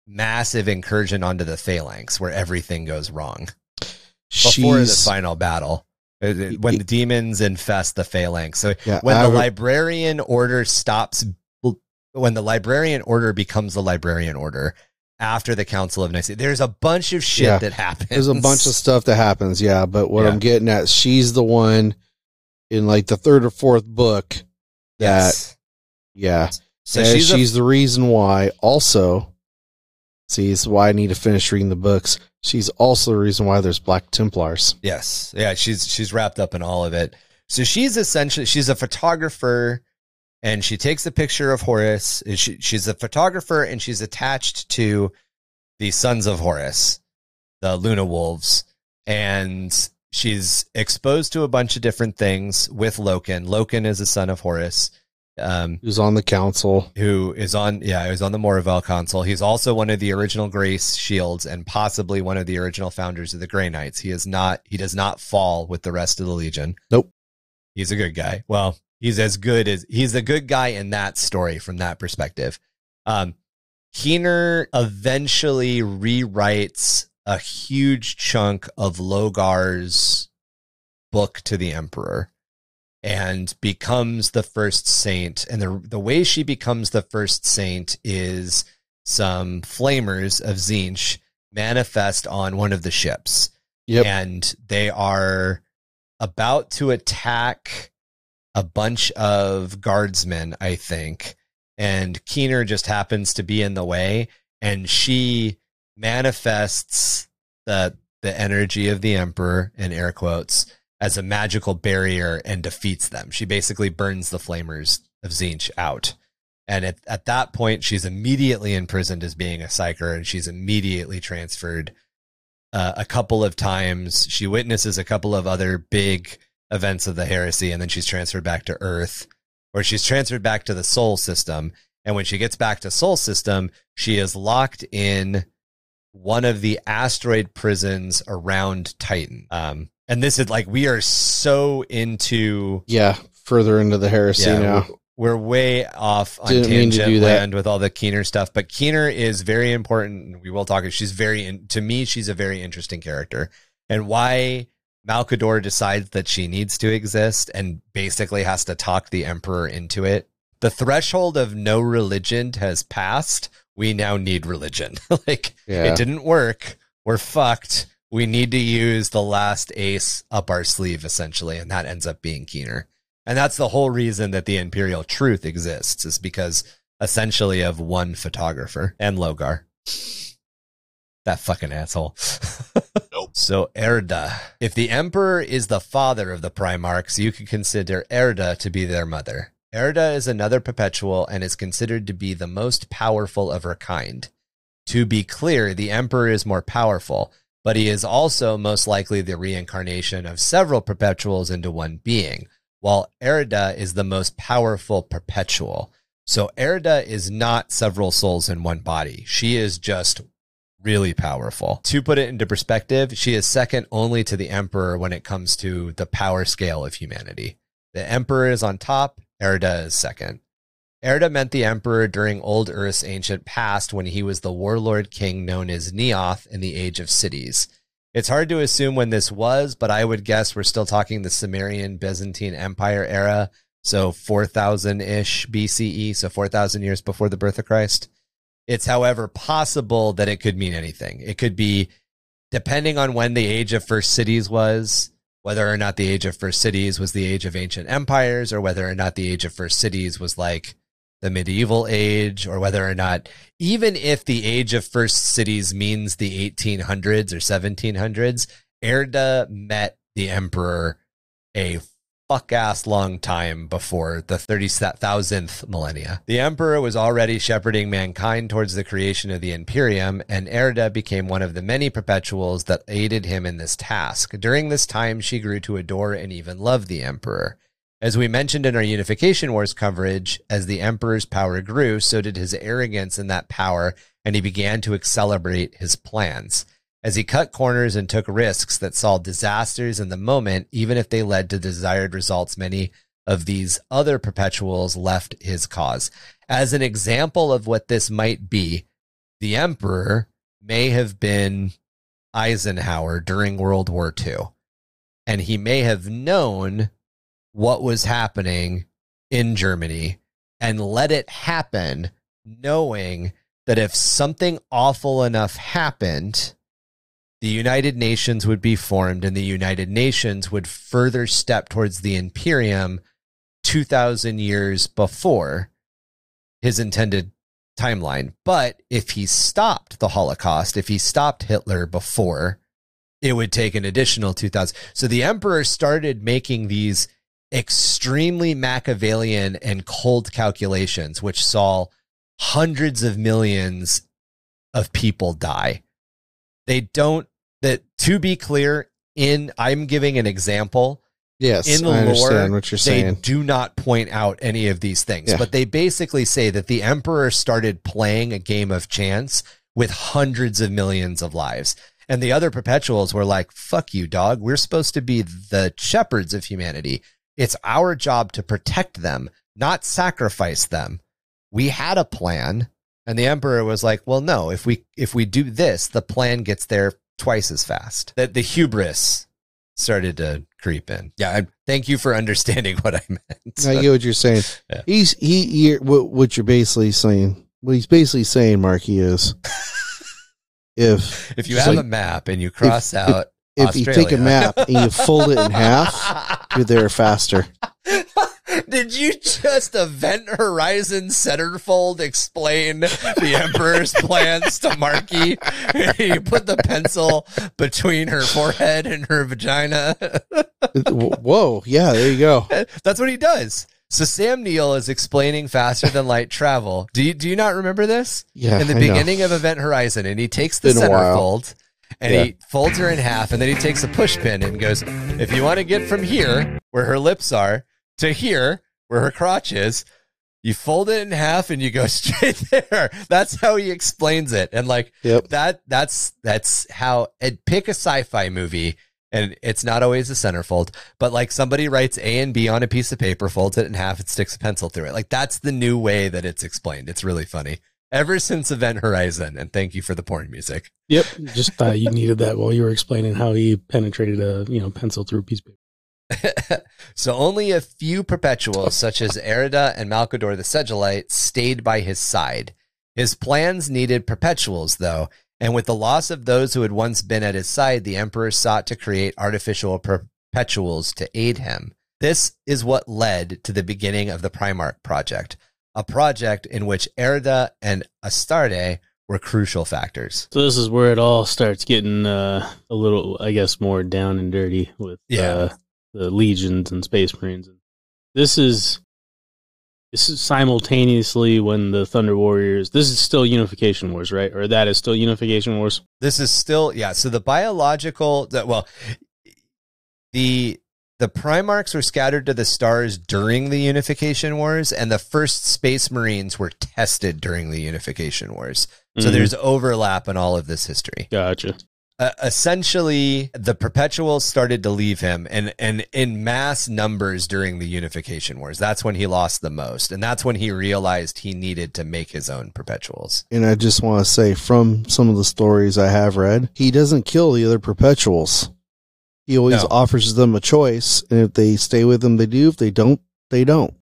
massive incursion onto the Phalanx, where everything goes wrong before she's, the final battle, when the demons infest the Phalanx. So yeah, when I the would, Librarian Order stops But when the librarian order becomes the librarian order after the Council of Nicaea, there's a bunch of shit yeah. that happens. There's a bunch of stuff that happens. Yeah. But what yeah. I'm getting at, she's the one in like the third or fourth book that, yes. yeah. So she's, she's a- the reason why also, see, it's why I need to finish reading the books. She's also the reason why there's Black Templars. Yes. Yeah. She's, she's wrapped up in all of it. So she's essentially, she's a photographer and she takes a picture of Horus. She, she's a photographer and she's attached to the Sons of Horus, the Luna Wolves. And she's exposed to a bunch of different things with Loken. Loken is a son of Horus. Um, who's on the council? Who is on? Yeah, he was on the Moravel Council. He's also one of the original Grey Shields and possibly one of the original founders of the Grey Knights. He is not. He does not fall with the rest of the Legion. Nope. He's a good guy. Well, he's as good as he's a good guy in that story from that perspective. Um, Keener eventually rewrites a huge chunk of Logar's book to the Emperor. And becomes the first saint. And the the way she becomes the first saint is some flamers of Tzeentch manifest on one of the ships. Yep. And they are about to attack a bunch of guardsmen, I think. And Keener just happens to be in the way. And she manifests the the energy of the Emperor, in air quotes, as a magical barrier and defeats them. She basically burns the flamers of Tzeentch out. And at, at that point, she's immediately imprisoned as being a psyker, and she's immediately transferred uh, a couple of times. She witnesses a couple of other big events of the heresy, and then she's transferred back to Earth, or she's transferred back to the Sol system. And when she gets back to Sol system, she is locked in one of the asteroid prisons around Titan. Um, And this is like, we are so into... Yeah, further into the heresy yeah, now. We're, we're way off on Didn't tangent land that. With all the Keener stuff. But Keener is very important. We will talk. She's very... In, to me, she's a very interesting character. And why Malcador decides that she needs to exist and basically has to talk the Emperor into it. The threshold of no religion has passed. We now need religion. like, yeah. It didn't work. We're fucked. We need to use the last ace up our sleeve, essentially, and that ends up being Keener. And that's the whole reason that the Imperial Truth exists, is because, essentially, of one photographer and Logar. That fucking asshole. Nope. So, Erda. If the Emperor is the father of the Primarchs, you could consider Erda to be their mother. Erda is another perpetual and is considered to be the most powerful of her kind. To be clear, the Emperor is more powerful, but he is also most likely the reincarnation of several perpetuals into one being, while Erda is the most powerful perpetual. So Erda is not several souls in one body. She is just really powerful. To put it into perspective, she is second only to the Emperor when it comes to the power scale of humanity. The Emperor is on top, Erda is second. Erda meant the Emperor during Old Earth's ancient past when he was the warlord king known as Neoth in the Age of Cities. It's hard to assume when this was, but I would guess we're still talking the Sumerian-Byzantine Empire era, so four thousand-ish B C E, so four thousand years before the birth of Christ. It's, however, possible that it could mean anything. It could be, depending on when the Age of First Cities was, whether or not the Age of First Cities was the Age of Ancient Empires, or whether or not the Age of First Cities was like the medieval age, or whether or not, even if the Age of First Cities means the eighteen hundreds or seventeen hundreds, Erda met the Emperor a fuck-ass long time before the thirty thousandth millennia. The Emperor was already shepherding mankind towards the creation of the Imperium, and Erda became one of the many perpetuals that aided him in this task. During this time, she grew to adore and even love the Emperor. As we mentioned in our Unification Wars coverage, as the Emperor's power grew, so did his arrogance in that power, and he began to accelerate his plans, as he cut corners and took risks that saw disasters in the moment, even if they led to desired results. Many of these other perpetuals left his cause. As an example of what this might be, the Emperor may have been Eisenhower during World War Two, and he may have known what was happening in Germany and let it happen, knowing that if something awful enough happened, the United Nations would be formed, and the United Nations would further step towards the Imperium two thousand years before his intended timeline. But if he stopped the Holocaust, if he stopped Hitler before, it would take an additional two thousand. So the emperor started making these extremely Machiavellian and cold calculations, which saw hundreds of millions of people die. They don't, that to be clear, in, I'm giving an example. Yes, in the I understand lore, what you're saying. They do not point out any of these things, yeah. but they basically say that the emperor started playing a game of chance with hundreds of millions of lives. And the other perpetuals were like, fuck you, dog. We're supposed to be the shepherds of humanity. It's our job to protect them, not sacrifice them. We had a plan. And the emperor was like, well, no, if we if we do this, the plan gets there twice as fast. That the hubris started to creep in. Yeah, I, thank you for understanding what I meant. I get what you're saying. Yeah. He's he, he what, what you're basically saying. What he's basically saying, Marky, is if if you have like, a map and you cross if, out, if, if you take a map and you fold it in half, you're there faster. Did you just Event Horizon centerfold explain the Emperor's plans to Marky? You put the pencil between her forehead and her vagina. Whoa. Yeah, there you go. That's what he does. So Sam Neill is explaining faster than light travel. Do you, do you not remember this? Yeah. In the I beginning know. of Event Horizon, and he takes the centerfold and yeah. he folds her in half, and then he takes a push pin and goes, if you want to get from here where her lips are to here, where her crotch is, you fold it in half and you go straight there. That's how he explains it. And like yep. that, that's, that's how I'd pick a sci-fi movie, and it's not always a centerfold, but like somebody writes A and B on a piece of paper, folds it in half, and sticks a pencil through it. Like that's the new way that it's explained. It's really funny. Ever since Event Horizon, and thank you for the porn music. Yep. Just thought you needed that while you were explaining how he penetrated a, you know, pencil through a piece of paper. So only a few perpetuals, such as Erda and Malcador the Sedgelite, stayed by his side. His plans needed perpetuals, though, and with the loss of those who had once been at his side, the emperor sought to create artificial perpetuals to aid him. This is what led to the beginning of the Primarch Project, a project in which Erda and Astardi were crucial factors. So this is where it all starts getting uh, a little, I guess, more down and dirty with... Yeah. Uh, the legions and space marines. This is this is simultaneously when the Thunder Warriors. This is still Unification Wars, right? Or that is still Unification Wars. This is still yeah. So the biological that well, the the Primarchs were scattered to the stars during the Unification Wars, and the first Space Marines were tested during the Unification Wars. So mm-hmm. there's overlap in all of this history. Gotcha. Uh, essentially, the perpetuals started to leave him, and, and in mass numbers during the Unification Wars. That's when he lost the most, and that's when he realized he needed to make his own perpetuals. And I just want to say, from some of the stories I have read, he doesn't kill the other perpetuals. He always no. offers them a choice, and if they stay with him, they do. If they don't, they don't.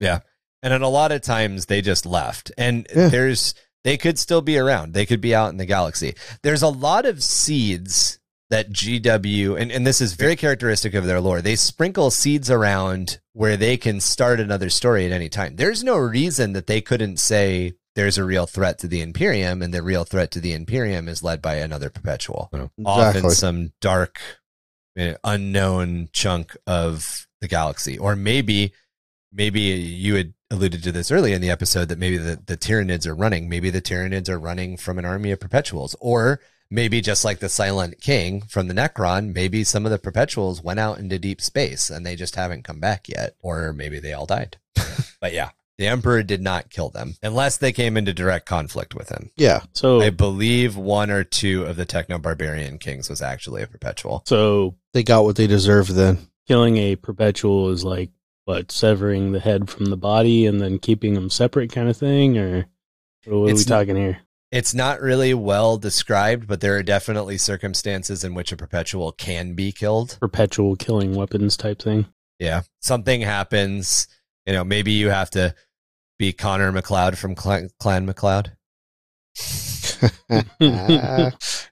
Yeah, and then a lot of times they just left, and yeah. there's... They could still be around. They could be out in the galaxy. There's a lot of seeds that G W, and, and this is very characteristic of their lore, they sprinkle seeds around where they can start another story at any time. There's no reason that they couldn't say there's a real threat to the Imperium, and the real threat to the Imperium is led by another perpetual. Exactly. Often some dark, unknown chunk of the galaxy. Or maybe, maybe you would... alluded to this early in the episode that maybe the, the Tyranids are running. Maybe the Tyranids are running from an army of perpetuals, or maybe just like the Silent King from the Necron, maybe some of the perpetuals went out into deep space and they just haven't come back yet, or maybe they all died. But yeah, the Emperor did not kill them unless they came into direct conflict with him. Yeah. So I believe one or two of the Techno-Barbarian Kings was actually a perpetual. So they got what they deserved then. Killing a perpetual is like, but severing the head from the body and then keeping them separate kind of thing, or what are we talking here? It's not really well described, but there are definitely circumstances in which a perpetual can be killed. Perpetual killing weapons type thing. Yeah. Something happens, you know, maybe you have to be Connor McLeod from Clan, Clan McLeod.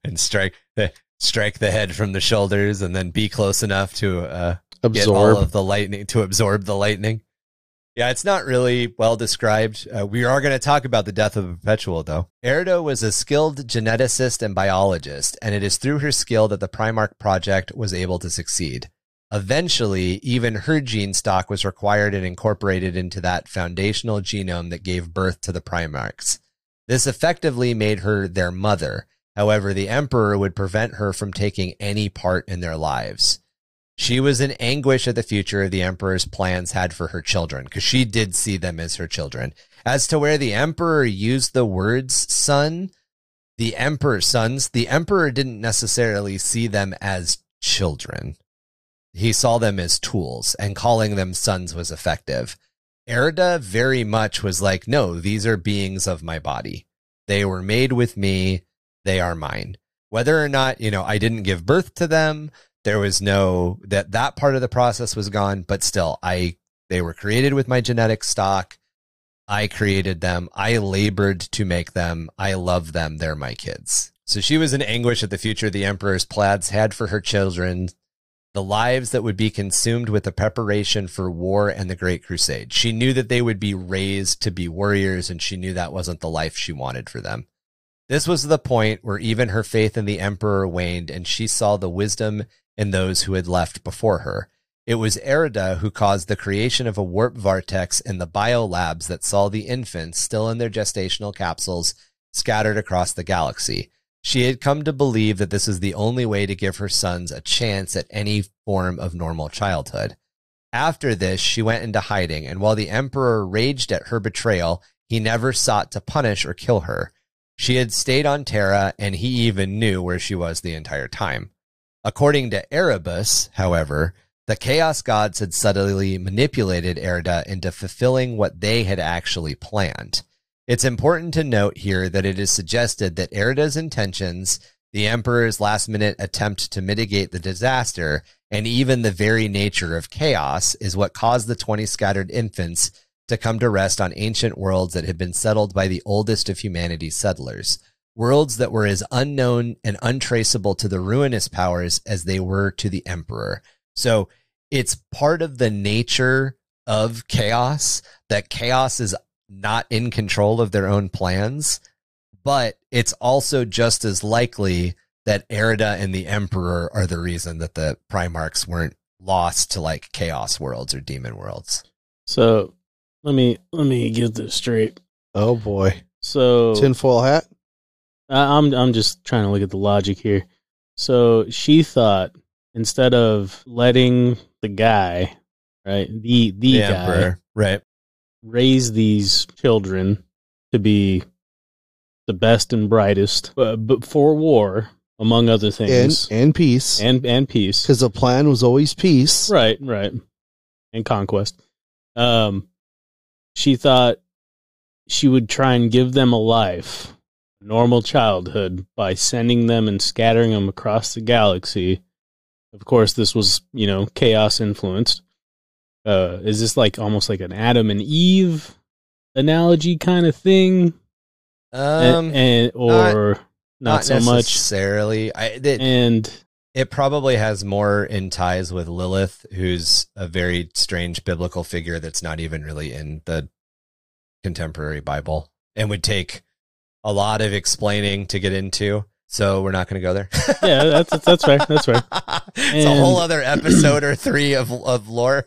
And strike the strike the head from the shoulders, and then be close enough to uh, absorb get all of the lightning to absorb the lightning. Yeah, it's not really well described. Uh, we are going to talk about the death of a perpetual, though. Erda was a skilled geneticist and biologist, and it is through her skill that the Primarch project was able to succeed. Eventually, even her gene stock was required and incorporated into that foundational genome that gave birth to the Primarchs. This effectively made her their mother. However, the Emperor would prevent her from taking any part in their lives. She was in anguish at the future the Emperor's plans had for her children, because she did see them as her children. As to where the Emperor used the words son, the Emperor's sons, the Emperor didn't necessarily see them as children. He saw them as tools, and calling them sons was effective. Erda very much was like, no, these are beings of my body. They were made with me. They are mine. Whether or not, you know, I didn't give birth to them, there was no, that that part of the process was gone, but still, I they were created with my genetic stock. I created them. I labored to make them. I love them. They're my kids. So she was in anguish at the future the Emperor's plans had for her children, the lives that would be consumed with the preparation for war and the Great Crusade. She knew that they would be raised to be warriors, and she knew that wasn't the life she wanted for them. This was the point where even her faith in the Emperor waned, and she saw the wisdom in those who had left before her. It was Erda who caused the creation of a warp vortex in the biolabs that saw the infants, still in their gestational capsules, scattered across the galaxy. She had come to believe that this is the only way to give her sons a chance at any form of normal childhood. After this, she went into hiding, and while the Emperor raged at her betrayal, he never sought to punish or kill her. She had stayed on Terra, and he even knew where she was the entire time. According to Erebus, however, the Chaos Gods had subtly manipulated Erda into fulfilling what they had actually planned. It's important to note here that it is suggested that Erda's intentions, the Emperor's last-minute attempt to mitigate the disaster, and even the very nature of chaos is what caused the twenty scattered infants to come to rest on ancient worlds that had been settled by the oldest of humanity's settlers, worlds that were as unknown and untraceable to the ruinous powers as they were to the Emperor. So it's part of the nature of chaos that chaos is not in control of their own plans, but it's also just as likely that Erda and the Emperor are the reason that the Primarchs weren't lost to like chaos worlds or demon worlds. So let me let me get this straight. Oh boy! So tinfoil hat. I, I'm I'm just trying to look at the logic here. So she thought instead of letting the guy, right, the the, the guy, Emperor, right, raise these children to be the best and brightest, but, but for war, among other things, and, and peace, and and peace, because the plan was always peace, right, right, and conquest. Um, she thought she would try and give them a life, a normal childhood, by sending them and scattering them across the galaxy. Of course, this was, you know, chaos influenced. Uh, is this like almost like an Adam and Eve analogy kind of thing? Um, and, and or not, not, not so necessarily. much. I, it, and it probably has more in ties with Lilith, who's a very strange biblical figure that's not even really in the contemporary Bible and would take a lot of explaining to get into. So we're not going to go there. Yeah, that's that's fair. That's fair. It's and, a whole other episode or three of of lore.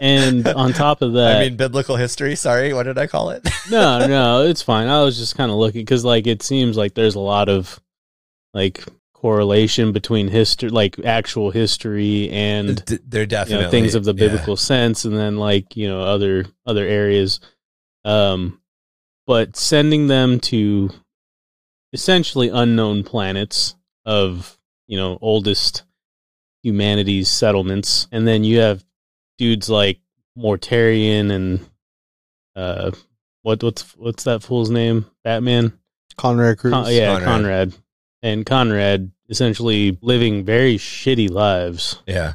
And on top of that, I mean biblical history. Sorry, what did I call it? no, no, it's fine. I was just kind of looking because, like, it seems like there's a lot of like correlation between history, like actual history, and D- there definitely you know, things of the biblical yeah. sense, and then like you know other other areas. Um, but sending them to essentially unknown planets of, you know, oldest humanity's settlements. And then you have dudes like Mortarian and, uh, what, what's, what's that fool's name? Batman? Conrad Cruz. Con- yeah, Conrad. Conrad. And Conrad essentially living very shitty lives. Yeah.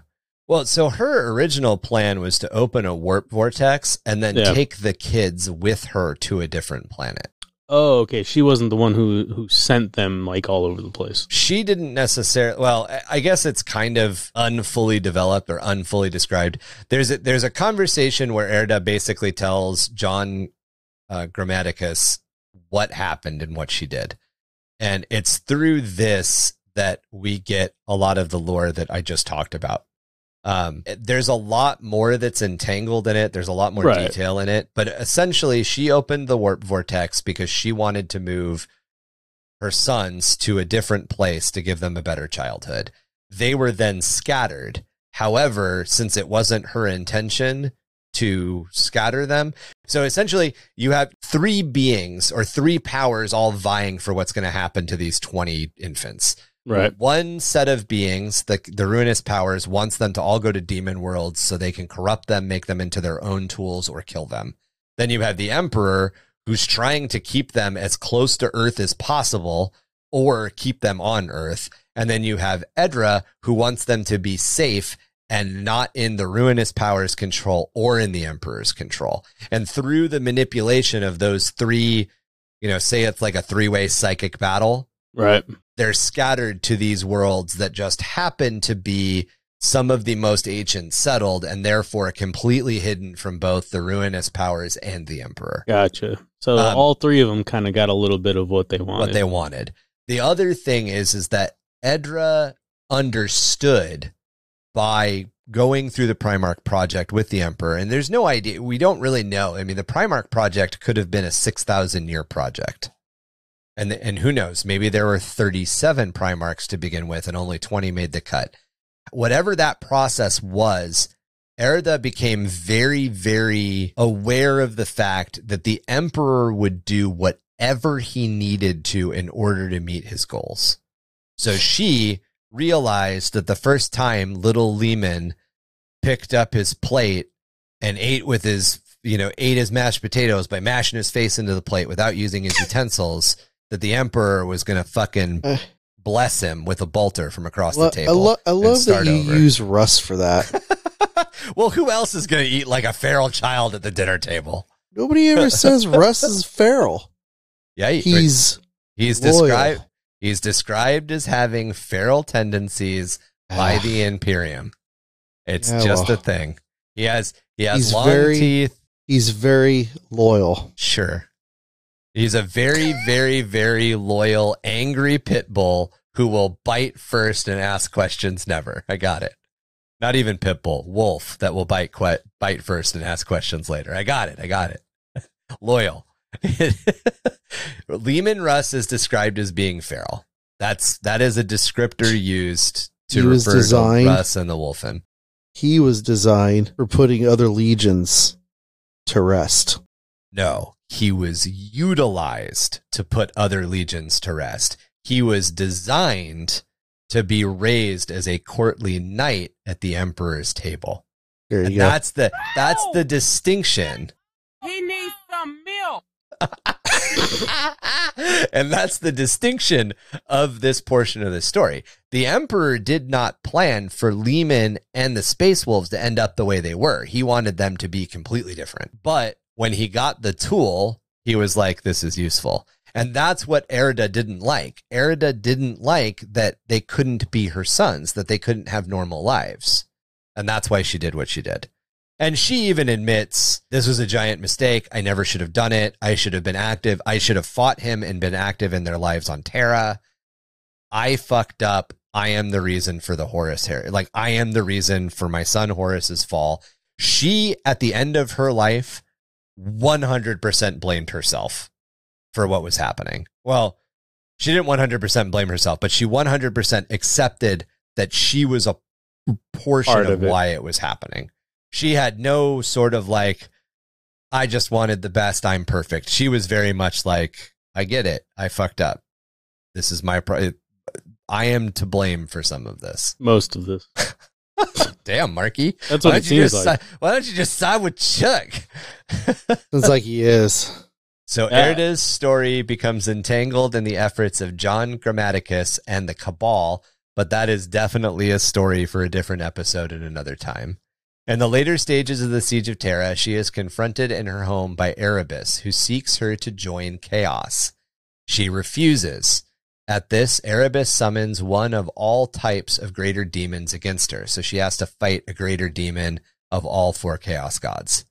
Well, so her original plan was to open a warp vortex and then yeah. take the kids with her to a different planet. Oh, okay. She wasn't the one who, who sent them like all over the place. She didn't necessarily. Well, I guess it's kind of unfully developed or unfully described. There's a, there's a conversation where Erda basically tells John uh, Grammaticus what happened and what she did. And it's through this that we get a lot of the lore that I just talked about. Um, there's a lot more that's entangled in it. There's a lot more right. detail in it, but essentially she opened the warp vortex because she wanted to move her sons to a different place to give them a better childhood. They were then scattered. However, since it wasn't her intention to scatter them. So essentially you have three beings or three powers all vying for what's going to happen to these twenty infants. Right. One set of beings, the, the ruinous powers, wants them to all go to demon worlds so they can corrupt them, make them into their own tools, or kill them. Then you have the Emperor, who's trying to keep them as close to Earth as possible or keep them on Earth. And then you have Erda, who wants them to be safe and not in the ruinous powers' control or in the Emperor's control. And through the manipulation of those three, you know, say it's like a three-way psychic battle. Right. They're scattered to these worlds that just happen to be some of the most ancient settled and therefore completely hidden from both the ruinous powers and the Emperor. Gotcha. So um, all three of them kind of got a little bit of what they wanted. What they wanted. The other thing is, is that Erda understood by going through the Primarch Project with the Emperor, and there's no idea. We don't really know. I mean, the Primarch Project could have been a six thousand year project. And, and who knows, maybe there were thirty-seven Primarchs to begin with and only twenty made the cut. Whatever that process was, Erda became very, very aware of the fact that the Emperor would do whatever he needed to in order to meet his goals. So she realized that the first time little Lehman picked up his plate and ate with his, you know, ate his mashed potatoes by mashing his face into the plate without using his utensils, that the Emperor was going to fucking uh, bless him with a bolter from across lo- the table. I, lo- I love that you over. use Russ for that. Well, who else is going to eat like a feral child at the dinner table? Nobody ever says Russ is feral. Yeah, he, he's he's described he's described as having feral tendencies by the Imperium. It's yeah, just well. a thing. He has he has he's long very, teeth. He's very loyal. Sure. He's a very, very, very loyal, angry pit bull who will bite first and ask questions never. I got it. Not even pit bull, wolf that will bite que- bite first and ask questions later. I got it. I got it. Loyal. Lehman Russ is described as being feral. That's that is a descriptor used to he refer designed, to Russ and the Wolfen. He was designed for putting other legions to rest. No. He was utilized to put other legions to rest. He was designed to be raised as a courtly knight at the Emperor's table. There you and go. That's the that's the distinction. He needs some milk. And that's the distinction of this portion of the story. The Emperor did not plan for Lehman and the Space Wolves to end up the way they were. He wanted them to be completely different. But when he got the tool, he was like, this is useful. And that's what Erda didn't like. Erda didn't like that they couldn't be her sons, that they couldn't have normal lives. And that's why she did what she did. And she even admits, this was a giant mistake. I never should have done it. I should have been active. I should have fought him and been active in their lives on Terra. I fucked up. I am the reason for the Horus Heresy. Like, I am the reason for my son Horus's fall. She, at the end of her life, one hundred percent blamed herself for what was happening. Well, she didn't one hundred percent blame herself, but she one hundred percent accepted that she was a portion Part of, of why it was happening. She had no sort of like, I just wanted the best, I'm perfect. She was very much like, I get it. I fucked up. This is my pro- I am to blame for some of this. Most of this. Damn, Marky. That's what it seems like. Si- why don't you just side with Chuck? It's like he is. So yeah. Erda's story becomes entangled in the efforts of John Grammaticus and the Cabal but that is definitely a story for a different episode at another time. In the later stages of the Siege of Terra, she is confronted in her home by Erebus, who seeks her to join Chaos. She refuses. At this, Erebus summons one of all types of greater demons against her, so she has to fight a greater demon of all four Chaos gods.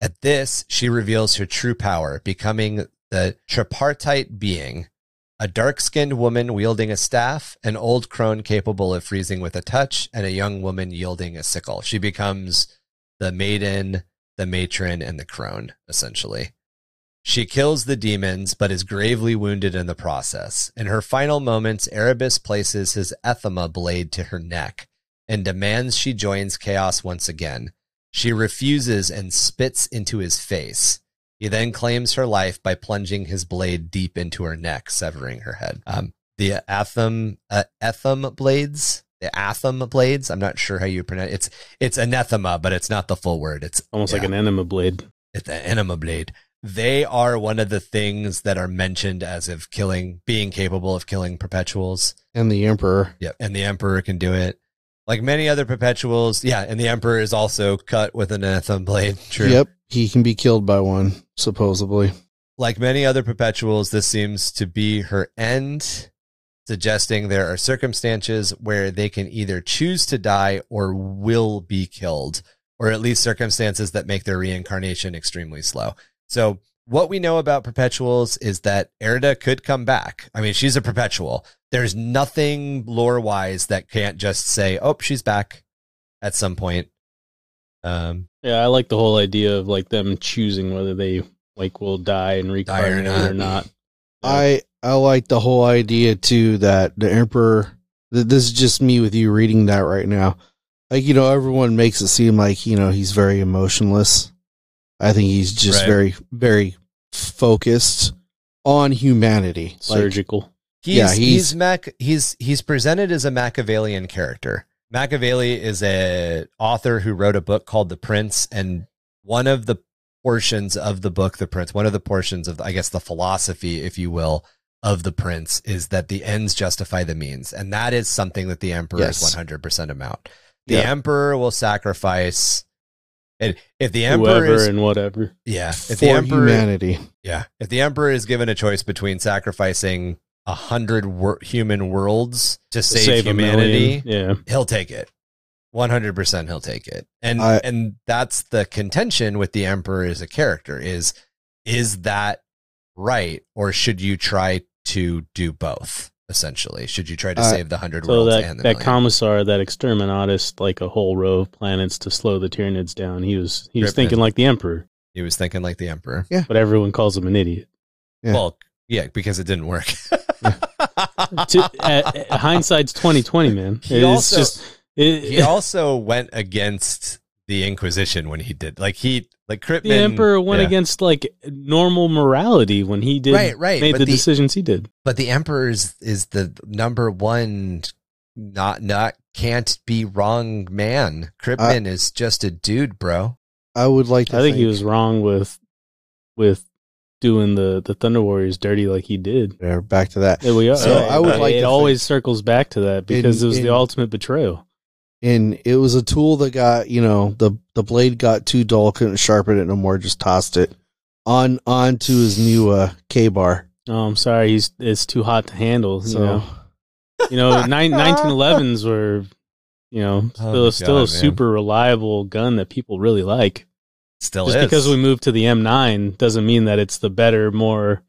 At this, she reveals her true power, becoming the tripartite being, a dark-skinned woman wielding a staff, an old crone capable of freezing with a touch, and a young woman wielding a sickle. She becomes the maiden, the matron, and the crone, essentially. She kills the demons, but is gravely wounded in the process. In her final moments, Erebus places his ethema blade to her neck and demands she joins Chaos once again. She refuses and spits into his face. He then claims her life by plunging his blade deep into her neck, severing her head. Um, the Atham, uh, Etham blades, the Atham blades, I'm not sure how you pronounce it. It's, it's anathema, but it's not the full word. It's almost yeah. like an enema blade. It's an enema blade. They are one of the things that are mentioned as of killing, being capable of killing perpetuals. And the Emperor. Yep. And the Emperor can do it. Like many other perpetuals. Yeah. And the Emperor is also cut with an anathema blade. True. Yep. He can be killed by one, supposedly. Like many other perpetuals, this seems to be her end, suggesting there are circumstances where they can either choose to die or will be killed, or at least circumstances that make their reincarnation extremely slow. So what we know about perpetuals is that Erda could come back. I mean, she's a perpetual. There's nothing lore-wise that can't just say, oh, she's back at some point. Um, yeah, I like the whole idea of like them choosing whether they like will die and reincarnate or not. I I like the whole idea too that the Emperor. Th- this is just me with you reading that right now. Like, you know, everyone makes it seem like, you know, he's very emotionless. I think he's just right. very very focused on humanity. Surgical. Like, he's, yeah, he's he's Mac. He's he's presented as a Machiavellian character. Machiavelli is an author who wrote a book called The Prince, and one of the portions of the book, The Prince, one of the portions of, I guess, the philosophy, if you will, of The Prince is that the ends justify the means, and that is something that the Emperor yes. is one hundred percent about. The yeah. Emperor will sacrifice, and if the Emperor whoever is, and whatever, yeah, if the Emperor, humanity, yeah, if the Emperor is given a choice between sacrificing a hundred wor- human worlds to save, save humanity, yeah. he'll take it. one hundred percent he'll take it. And I, and that's the contention with the Emperor as a character is, is that right? Or should you try to do both, essentially? Should you try to uh, save the hundred so worlds that, and the that million? Commissar, that exterminatist, like a whole row of planets to slow the Tyranids down, he was he was Rip thinking in. like the Emperor. He was thinking like the Emperor. Yeah. But everyone calls him an idiot. Yeah. Well, yeah, because it didn't work. to, uh, hindsight's twenty twenty, man. He it's also just, it, he also went against the Inquisition when he did. Like he, like Crippen, the Emperor went yeah. against like normal morality when he did. Right, right. Made the, the decisions he did. But the Emperor is, is the number one, not not can't be wrong man. Crippen I, is just a dude, bro. I would like. to I think, think he was wrong with with. doing the, the Thunder Warriors dirty like he did. Yeah, back to that. There we are. So yeah, I would like it to always think, circles back to that because in, it was in, the ultimate betrayal. And it was a tool that got, you know, the, the blade got too dull, couldn't sharpen it no more, just tossed it on onto his new uh, K-bar. Oh, I'm sorry. He's It's too hot to handle. So. You know, you know nine, nineteen elevens were, you know, still, oh still God, a super man. reliable gun that people really like. Still Just is. because we moved to the M nine doesn't mean that it's the better, more,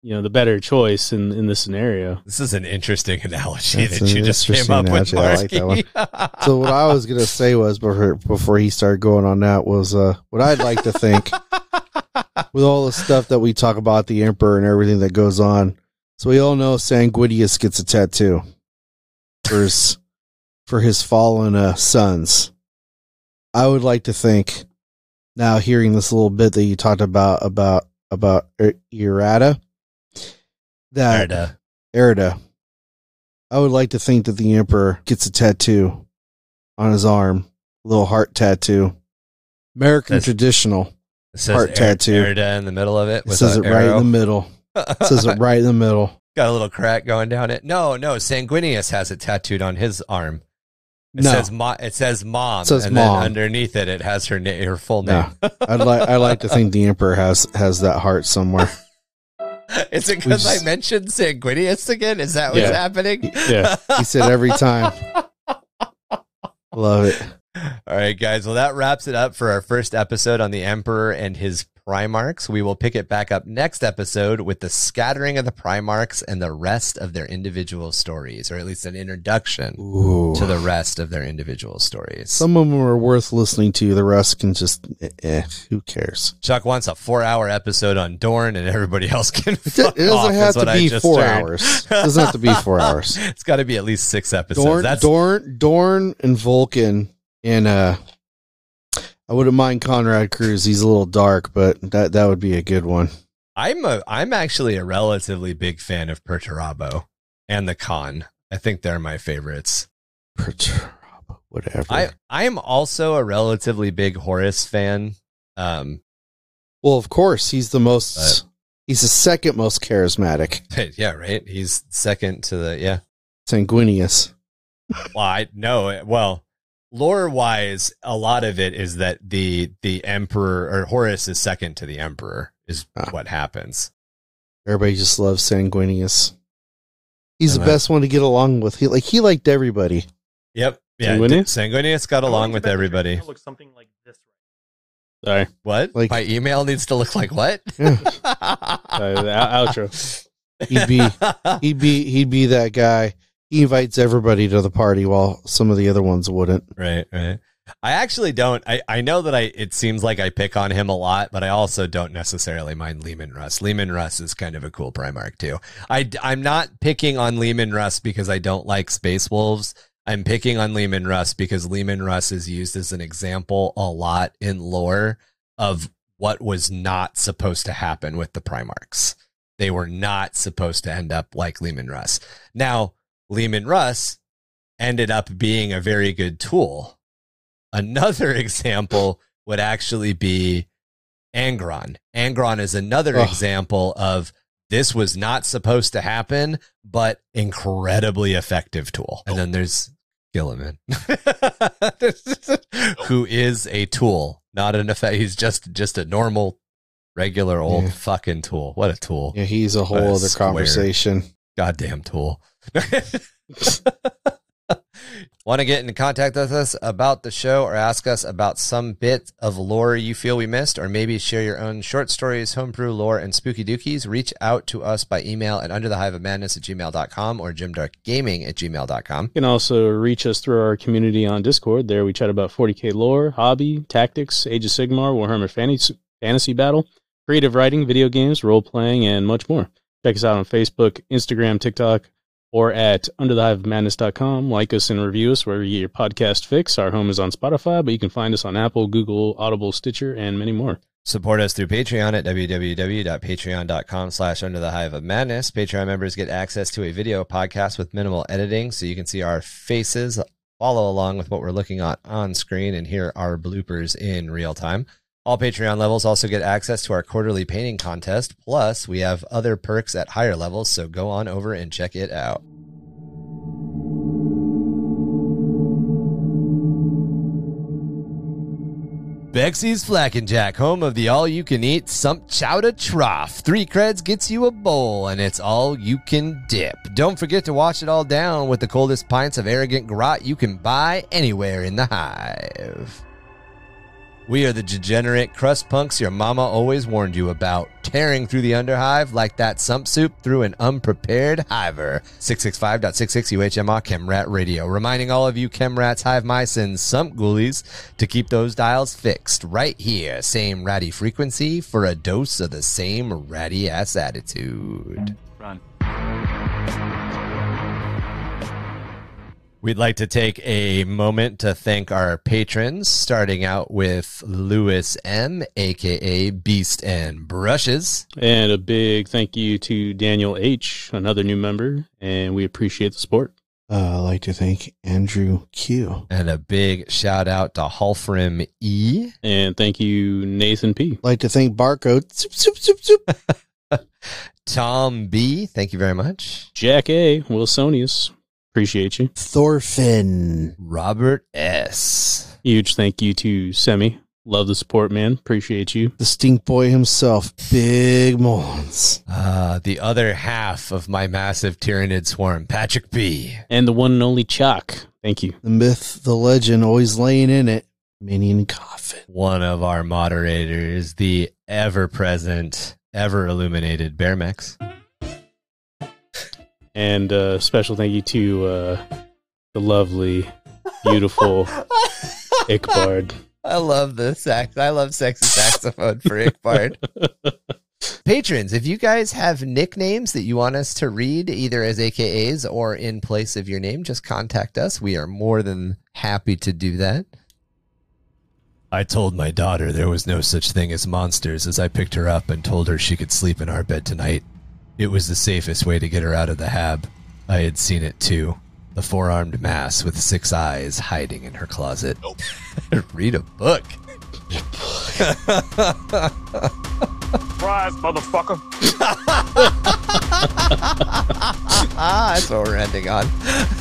you know, the better choice in, in this scenario. This is an interesting analogy That's that you just came up analogy. with. I like that one. So what I was going to say was before, before he started going on that was uh, what I'd like to think with all the stuff that we talk about the Emperor and everything that goes on. So we all know Sanguinius gets a tattoo for his, for his fallen uh, sons. I would like to think. Now, hearing this little bit that you talked about about about er, Erda, that Erda. Erda, I would like to think that the Emperor gets a tattoo on his arm, a little heart tattoo, American That's, traditional it says heart er, tattoo. Erda in the middle of it. It says it arrow. right in the middle. It says it right in the middle. Got a little crack going down it. No, no. Sanguinius has it tattooed on his arm. It no. says mom. It says mom. It says and mom. Then underneath it, it has her na- her full name. No. I'd like I like to think the Emperor has has that heart somewhere. Is it because just... I mentioned Sanguinius again? Is that what's yeah. happening? Yeah, he said every time. Love it. All right, guys. Well, that wraps it up for our first episode on the Emperor and his Primarchs. We will pick it back up next episode with the scattering of the Primarchs and the rest of their individual stories, or at least an introduction Ooh. to the rest of their individual stories. Some of them are worth listening to. The rest can just, eh, who cares? Chuck wants a four-hour episode on Dorne, and everybody else can fuck It doesn't off, have to be four heard. hours. It doesn't have to be four hours. It's got to be at least six episodes. Dorne, That's- Dorne, Dorne and Vulcan and... uh. I wouldn't mind Conrad Cruz. He's a little dark, but that, that would be a good one. I'm a, I'm actually a relatively big fan of Perturabo and the Khan. I think they're my favorites. Perturabo, whatever. I, I'm also a relatively big Horus fan. Um, well, of course, he's the most, but, he's the second most charismatic. Yeah, right? He's second to the, yeah. Sanguinius. Well, I know. Well, lore wise, a lot of it is that the the Emperor or Horus is second to the Emperor is ah. what happens. Everybody just loves Sanguinius. He's Am the I? best one to get along with. He like he liked everybody. Yep. Yeah. Sanguinius, Sanguinius got along with everybody. It looks something like this. Sorry. What? Like, my email needs to look like what? Yeah. Sorry, the outro. He'd be he'd be he'd be that guy. He invites everybody to the party while some of the other ones wouldn't. Right, right. I actually don't. I, I know that I. It seems like I pick on him a lot, but I also don't necessarily mind Leman Russ. Leman Russ is kind of a cool Primarch, too. I, I'm not picking on Leman Russ because I don't like Space Wolves. I'm picking on Leman Russ because Leman Russ is used as an example a lot in lore of what was not supposed to happen with the Primarchs. They were not supposed to end up like Leman Russ. Now, Leman Russ ended up being a very good tool. Another example would actually be Angron. Angron is another Ugh. example of this was not supposed to happen, but incredibly effective tool. And then there's Gilliman, who is a tool, not an effect. He's just, just a normal, regular old yeah. fucking tool. What a tool. Yeah, he's a whole a other square. conversation. Goddamn tool. Want to get in contact with us about the show or ask us about some bit of lore you feel we missed, or maybe share your own short stories, homebrew lore, and spooky dookies? Reach out to us by email at under the hive of madness at gmail dot com or jimdarkgaming at gmail dot com. You can also reach us through our community on Discord. There we chat about forty K lore, hobby, tactics, Age of Sigmar, Warhammer fantasy, fantasy battle, creative writing, video games, role playing, and much more. Check us out on Facebook, Instagram, TikTok, or at under the hive of madness dot com. Like us and review us wherever you get your podcast fix. Our home is on Spotify, but you can find us on Apple, Google, Audible, Stitcher, and many more. Support us through Patreon at w w w dot patreon dot com slash under the hive of madness. Patreon members get access to a video podcast with minimal editing, so you can see our faces, follow along with what we're looking at on screen, and hear our bloopers in real time. All Patreon levels also get access to our quarterly painting contest. Plus, we have other perks at higher levels, so go on over and check it out. Bexy's Flack and Jack, home of the all-you-can-eat Sump Chowder Trough. Three creds gets you a bowl, and it's all you can dip. Don't forget to wash it all down with the coldest pints of arrogant grot you can buy anywhere in the hive. We are the degenerate crust punks your mama always warned you about, tearing through the underhive like that sump soup through an unprepared hiver. six six five point six six U H M R ChemRat Radio, reminding all of you ChemRats, hive mice, and sump ghoulies to keep those dials fixed right here. Same ratty frequency for a dose of the same ratty-ass attitude. Run. We'd like to take a moment to thank our patrons, starting out with Lewis M, a k a. Beast and Brushes. And a big thank you to Daniel H, another new member, and we appreciate the support. Uh, I'd like to thank Andrew Q. And a big shout out to Halfrim E. And thank you, Nathan P. I'd like to thank Barcode. Soup, soup, soup, soup. Tom B, thank you very much. Jack A, Wilsonius, appreciate you. Thorfinn, Robert S. Huge thank you to Semi. Love the support, man. Appreciate you. The Stink Boy himself, Big Mons. Uh, the other half of my massive Tyranid swarm, Patrick B. And the one and only Chuck. Thank you. The myth, the legend, always laying in it, Minion Coffin. One of our moderators, the ever-present, ever-illuminated Bear Max. And a uh, special thank you to uh, the lovely, beautiful Ickbard. I love the sax. I love sexy saxophone for Ickbard. Patrons, if you guys have nicknames that you want us to read, either as A K As or in place of your name, just contact us. We are more than happy to do that. I told my daughter there was no such thing as monsters as I picked her up and told her she could sleep in our bed tonight. It was the safest way to get her out of the hab. I had seen it too. The four-armed mass with six eyes hiding in her closet. Nope. Read a book. Surprise, motherfucker. That's what we're ending on.